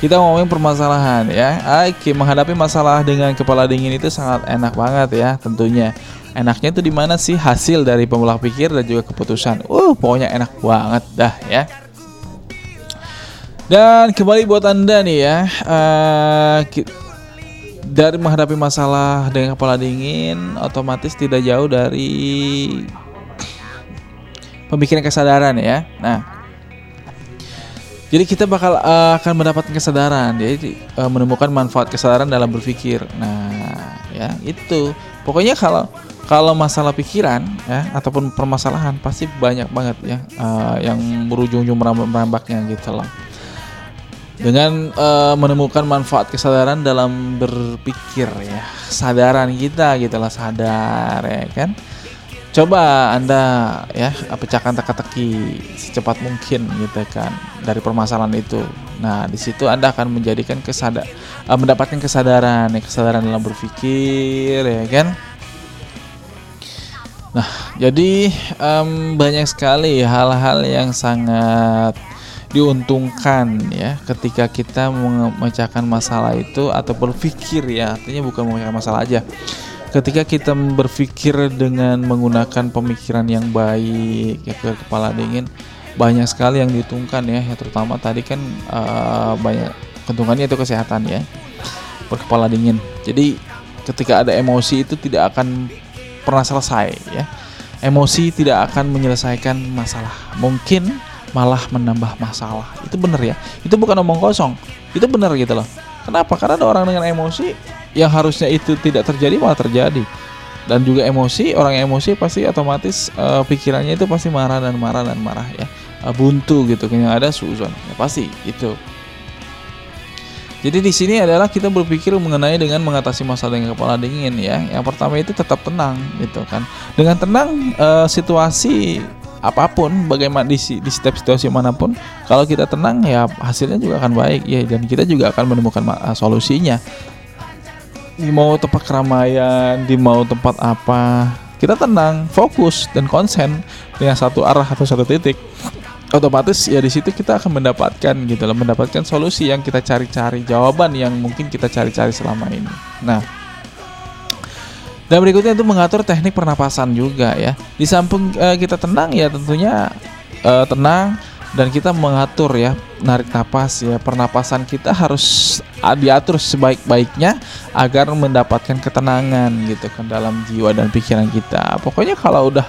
Kita ngomongin permasalahan ya. Oke, menghadapi masalah dengan kepala dingin itu sangat enak banget ya tentunya. Enaknya itu di mana sih? Hasil dari pola pikir dan juga keputusan. Uh, pokoknya enak banget dah ya. Dan kembali buat Anda nih ya. Uh, ki- dari menghadapi masalah dengan kepala dingin otomatis tidak jauh dari pemikiran kesadaran ya. Nah, jadi kita bakal uh, akan mendapatkan kesadaran, jadi uh, menemukan manfaat kesadaran dalam berpikir. Nah, ya itu. Pokoknya kalau kalau masalah pikiran ya ataupun permasalahan pasti banyak banget ya uh, yang berujung-ujung merambak-merambaknya gitu loh. Dengan uh, menemukan manfaat kesadaran dalam berpikir ya, kesadaran kita gitu lah, sadar ya kan. Coba Anda ya pecahkan teka-teki secepat mungkin gitu kan dari permasalahan itu. Nah, di situ Anda akan menjadikan kesada uh, mendapatkan kesadaran, ya, kesadaran dalam berpikir ya kan. Nah, jadi um, banyak sekali hal-hal yang sangat diuntungkan ya ketika kita memecahkan masalah itu atau berpikir ya, artinya bukan memecahkan masalah aja. Ketika kita berpikir dengan menggunakan pemikiran yang baik ya, ke kepala dingin banyak sekali yang diuntungkan ya, ya terutama tadi kan uh, banyak keuntungannya itu kesehatan ya berkepala dingin. Jadi ketika ada emosi itu tidak akan pernah selesai ya, emosi tidak akan menyelesaikan masalah, mungkin malah menambah masalah. Itu benar ya, itu bukan omong kosong, itu benar gitu loh. Kenapa? Karena ada orang dengan emosi yang harusnya itu tidak terjadi malah terjadi. Dan juga emosi, orang emosi pasti otomatis uh, pikirannya itu pasti marah dan marah dan marah ya, uh, buntu gitu, kayak ada suuzon ya, pasti itu. Jadi di sini adalah kita berpikir mengenai dengan mengatasi masalah dengan kepala dingin ya. Yang pertama itu tetap tenang gitu kan. Dengan tenang uh, situasi apapun, bagaimana di, di setiap situasi manapun, kalau kita tenang ya hasilnya juga akan baik ya, dan kita juga akan menemukan uh, solusinya. Di mau tempat keramaian, di mau tempat apa, kita tenang, fokus dan konsen dengan satu arah atau satu titik. Otomatis ya di situ kita akan mendapatkan gitu loh, mendapatkan solusi yang kita cari-cari, jawaban yang mungkin kita cari-cari selama ini. Nah, dan berikutnya itu mengatur teknik pernapasan juga ya. Di samping eh, kita tenang ya tentunya eh, tenang dan kita mengatur ya, narik napas ya, pernapasan kita harus diatur sebaik-baiknya agar mendapatkan ketenangan gitu kan dalam jiwa dan pikiran kita. Pokoknya kalau udah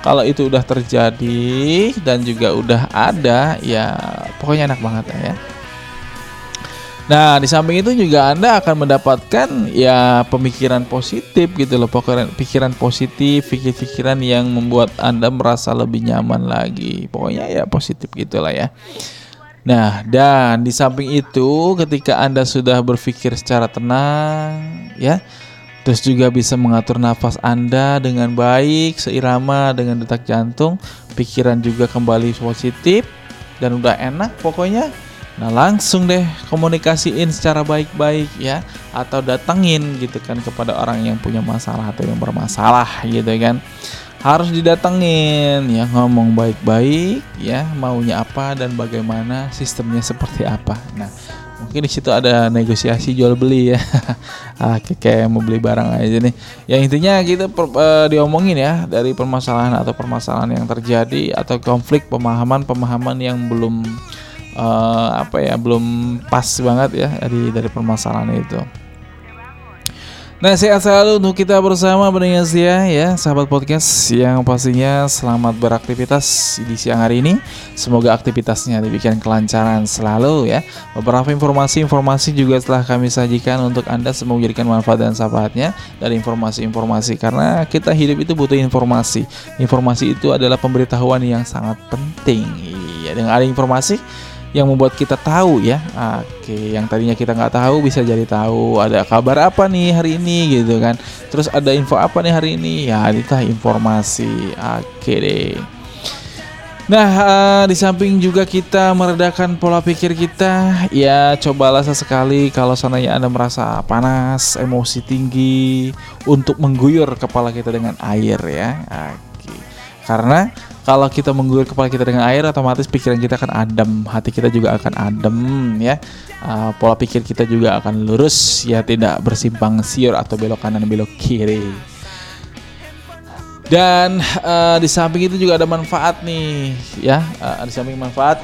Kalau itu udah terjadi dan juga udah ada, ya pokoknya enak banget ya. Nah, di samping itu juga Anda akan mendapatkan ya pemikiran positif gitu loh, pikiran, pikiran positif, pikiran-pikiran yang membuat Anda merasa lebih nyaman lagi. Pokoknya ya positif gitulah ya. Nah, dan di samping itu ketika Anda sudah berpikir secara tenang ya, terus juga bisa mengatur nafas Anda dengan baik, seirama dengan detak jantung, pikiran juga kembali positif dan udah enak pokoknya. Nah, langsung deh komunikasiin secara baik-baik ya, atau datengin gitu kan kepada orang yang punya masalah atau yang bermasalah gitu kan. Harus didatengin ya, ngomong baik-baik ya, maunya apa dan bagaimana, sistemnya seperti apa. Nah, mungkin di situ ada negosiasi jual beli ya. Ah, kayak mau beli barang aja nih. Ya intinya kita per, eh, diomongin ya dari permasalahan atau permasalahan yang terjadi atau konflik pemahaman-pemahaman yang belum Uh, apa ya belum pas banget ya dari dari permasalahan itu. Nah, sehat selalu untuk kita bersama pendengarnya ya, sahabat podcast yang pastinya selamat beraktivitas di siang hari ini. Semoga aktivitasnya diberikan kelancaran selalu ya. Beberapa informasi-informasi juga telah kami sajikan untuk Anda, semoga dijadikan manfaat dan manfaatnya dari informasi-informasi, karena kita hidup itu butuh informasi. Informasi itu adalah pemberitahuan yang sangat penting. Iya, dengan ada informasi yang membuat kita tahu ya, oke, yang tadinya kita nggak tahu bisa jadi tahu. Ada kabar apa nih hari ini gitu kan, terus ada info apa nih hari ini ya, itu informasi. Oke deh. Nah, uh, di samping juga kita meredakan pola pikir kita ya, cobalah sesekali kalau sananya Anda merasa panas, emosi tinggi, untuk mengguyur kepala kita dengan air ya. Oke, karena kalau kita mengguyur kepala kita dengan air, otomatis pikiran kita akan adem, hati kita juga akan adem ya. Uh, pola pikir kita juga akan lurus ya, tidak bersimpang siur atau belok kanan belok kiri. Dan uh, di samping itu juga ada manfaat nih ya. Uh, di samping manfaat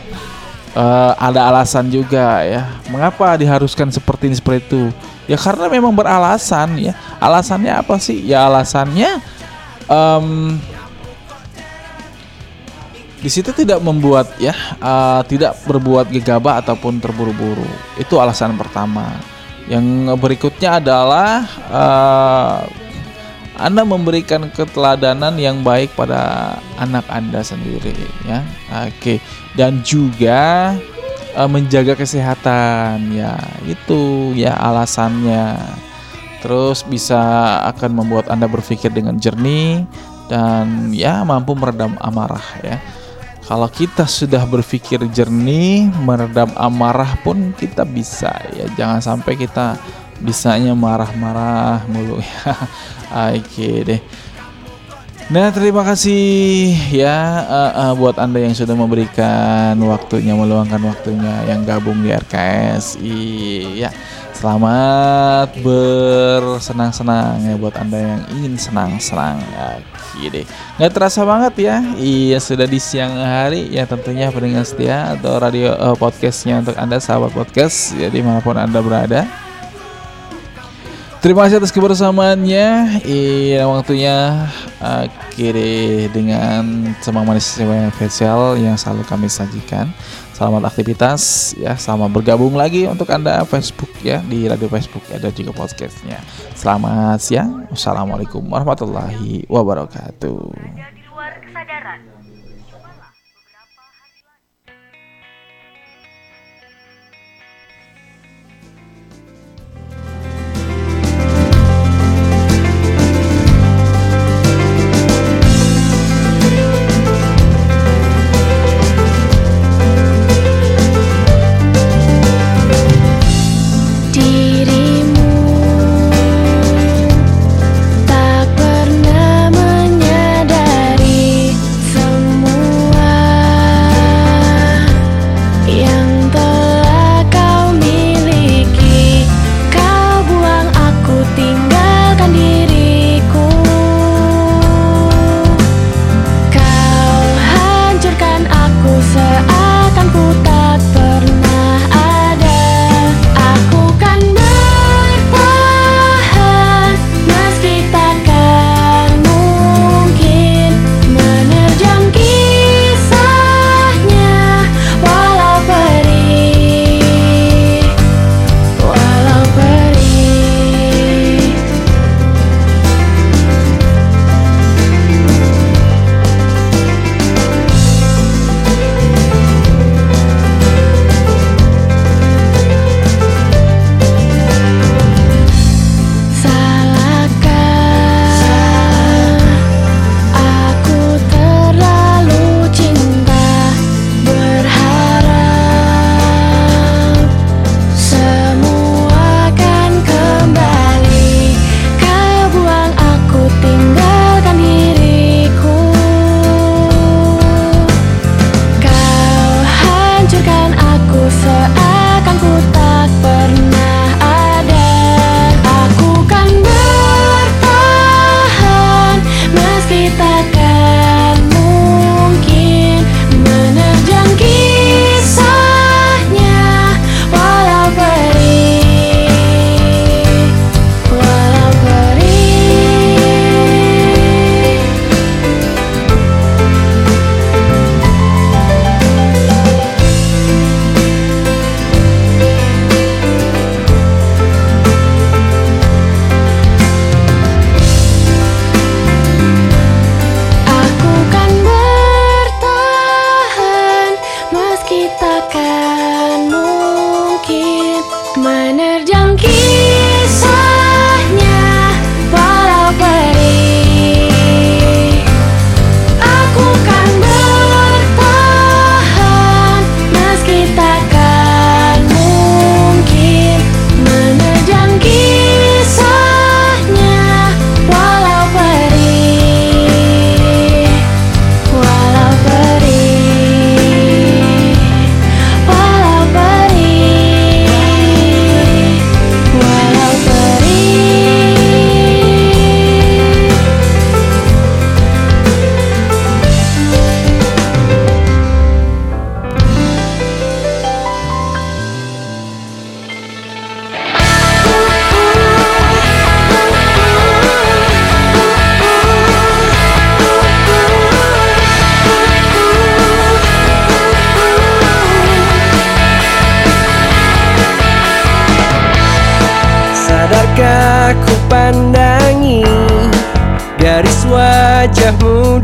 uh, ada alasan juga ya. Mengapa diharuskan seperti ini seperti itu? Ya karena memang beralasan ya. Alasannya apa sih? Ya alasannya um, di situ tidak membuat ya, uh, tidak berbuat gegabah ataupun terburu-buru. Itu alasan pertama. Yang berikutnya adalah uh, Anda memberikan keteladanan yang baik pada anak Anda sendiri ya. Oke. Dan juga uh, menjaga kesehatan ya. Itu ya alasannya. Terus bisa akan membuat Anda berpikir dengan jernih dan ya mampu meredam amarah ya. Kalau kita sudah berpikir jernih, meredam amarah pun kita bisa ya. Jangan sampai kita bisanya marah-marah mulu ya. Oke deh. Nah, terima kasih ya uh, uh, buat Anda yang sudah memberikan waktunya, meluangkan waktunya, yang gabung di R K S. Iya. Selamat bersenang-senang ya buat Anda yang ingin senang-senang. Oke deh. Nggak terasa banget ya. Iya, sudah di siang hari ya, tentunya pendengar setia atau radio uh, podcastnya untuk Anda, sahabat podcast ya, dimanapun Anda berada. Terima kasih atas kebersamaannya. Iya, waktunya akhiri dengan semang manis yang spesial yang selalu kami sajikan. Selamat aktivitas ya, selamat bergabung lagi untuk Anda Facebook ya, di radio Facebook ada juga podcastnya. Selamat siang, assalamualaikum warahmatullahi wabarakatuh. Why?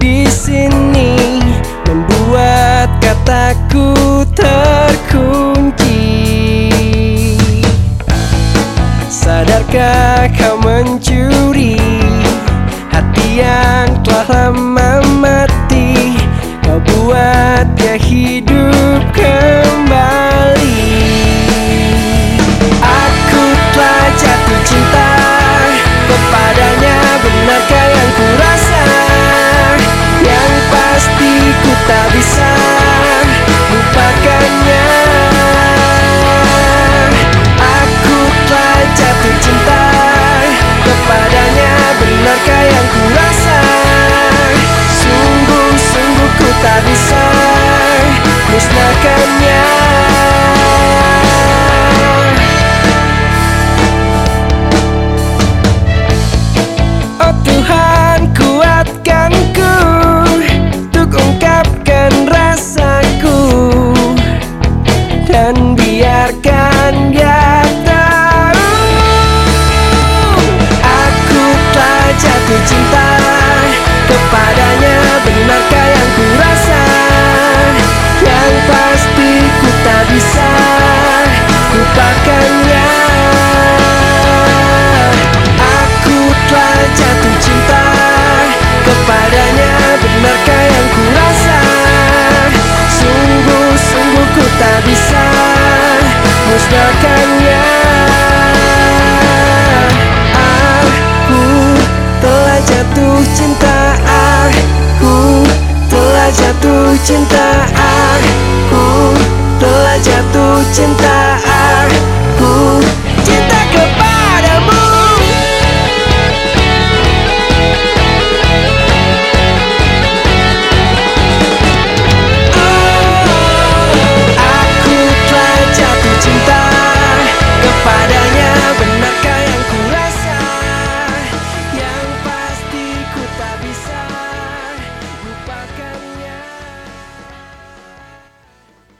di sini membuat kataku terkunci. Sadarkah kau mencuri hati yang telah lama mati? Kau buat dia hidup kembali. Aku telah jatuh cinta kepadanya, benarkah yang ku rasa? Yang pasti ku tak bisa lupakannya. Aku telah jatuh cinta kepadanya, benarkah yang ku rasa? Sungguh-sungguh ku tak bisa musnahkannya. Cinta kepadanya, benarkah yang ku rasa? Yang pasti ku tak bisa lupakannya. Aku telah jatuh cinta kepadanya, benarkah yang ku rasa? Sungguh-sungguh ku tak bisa musnahkannya. Jatuh cinta aku, telah jatuh cinta aku, telah jatuh cinta aku.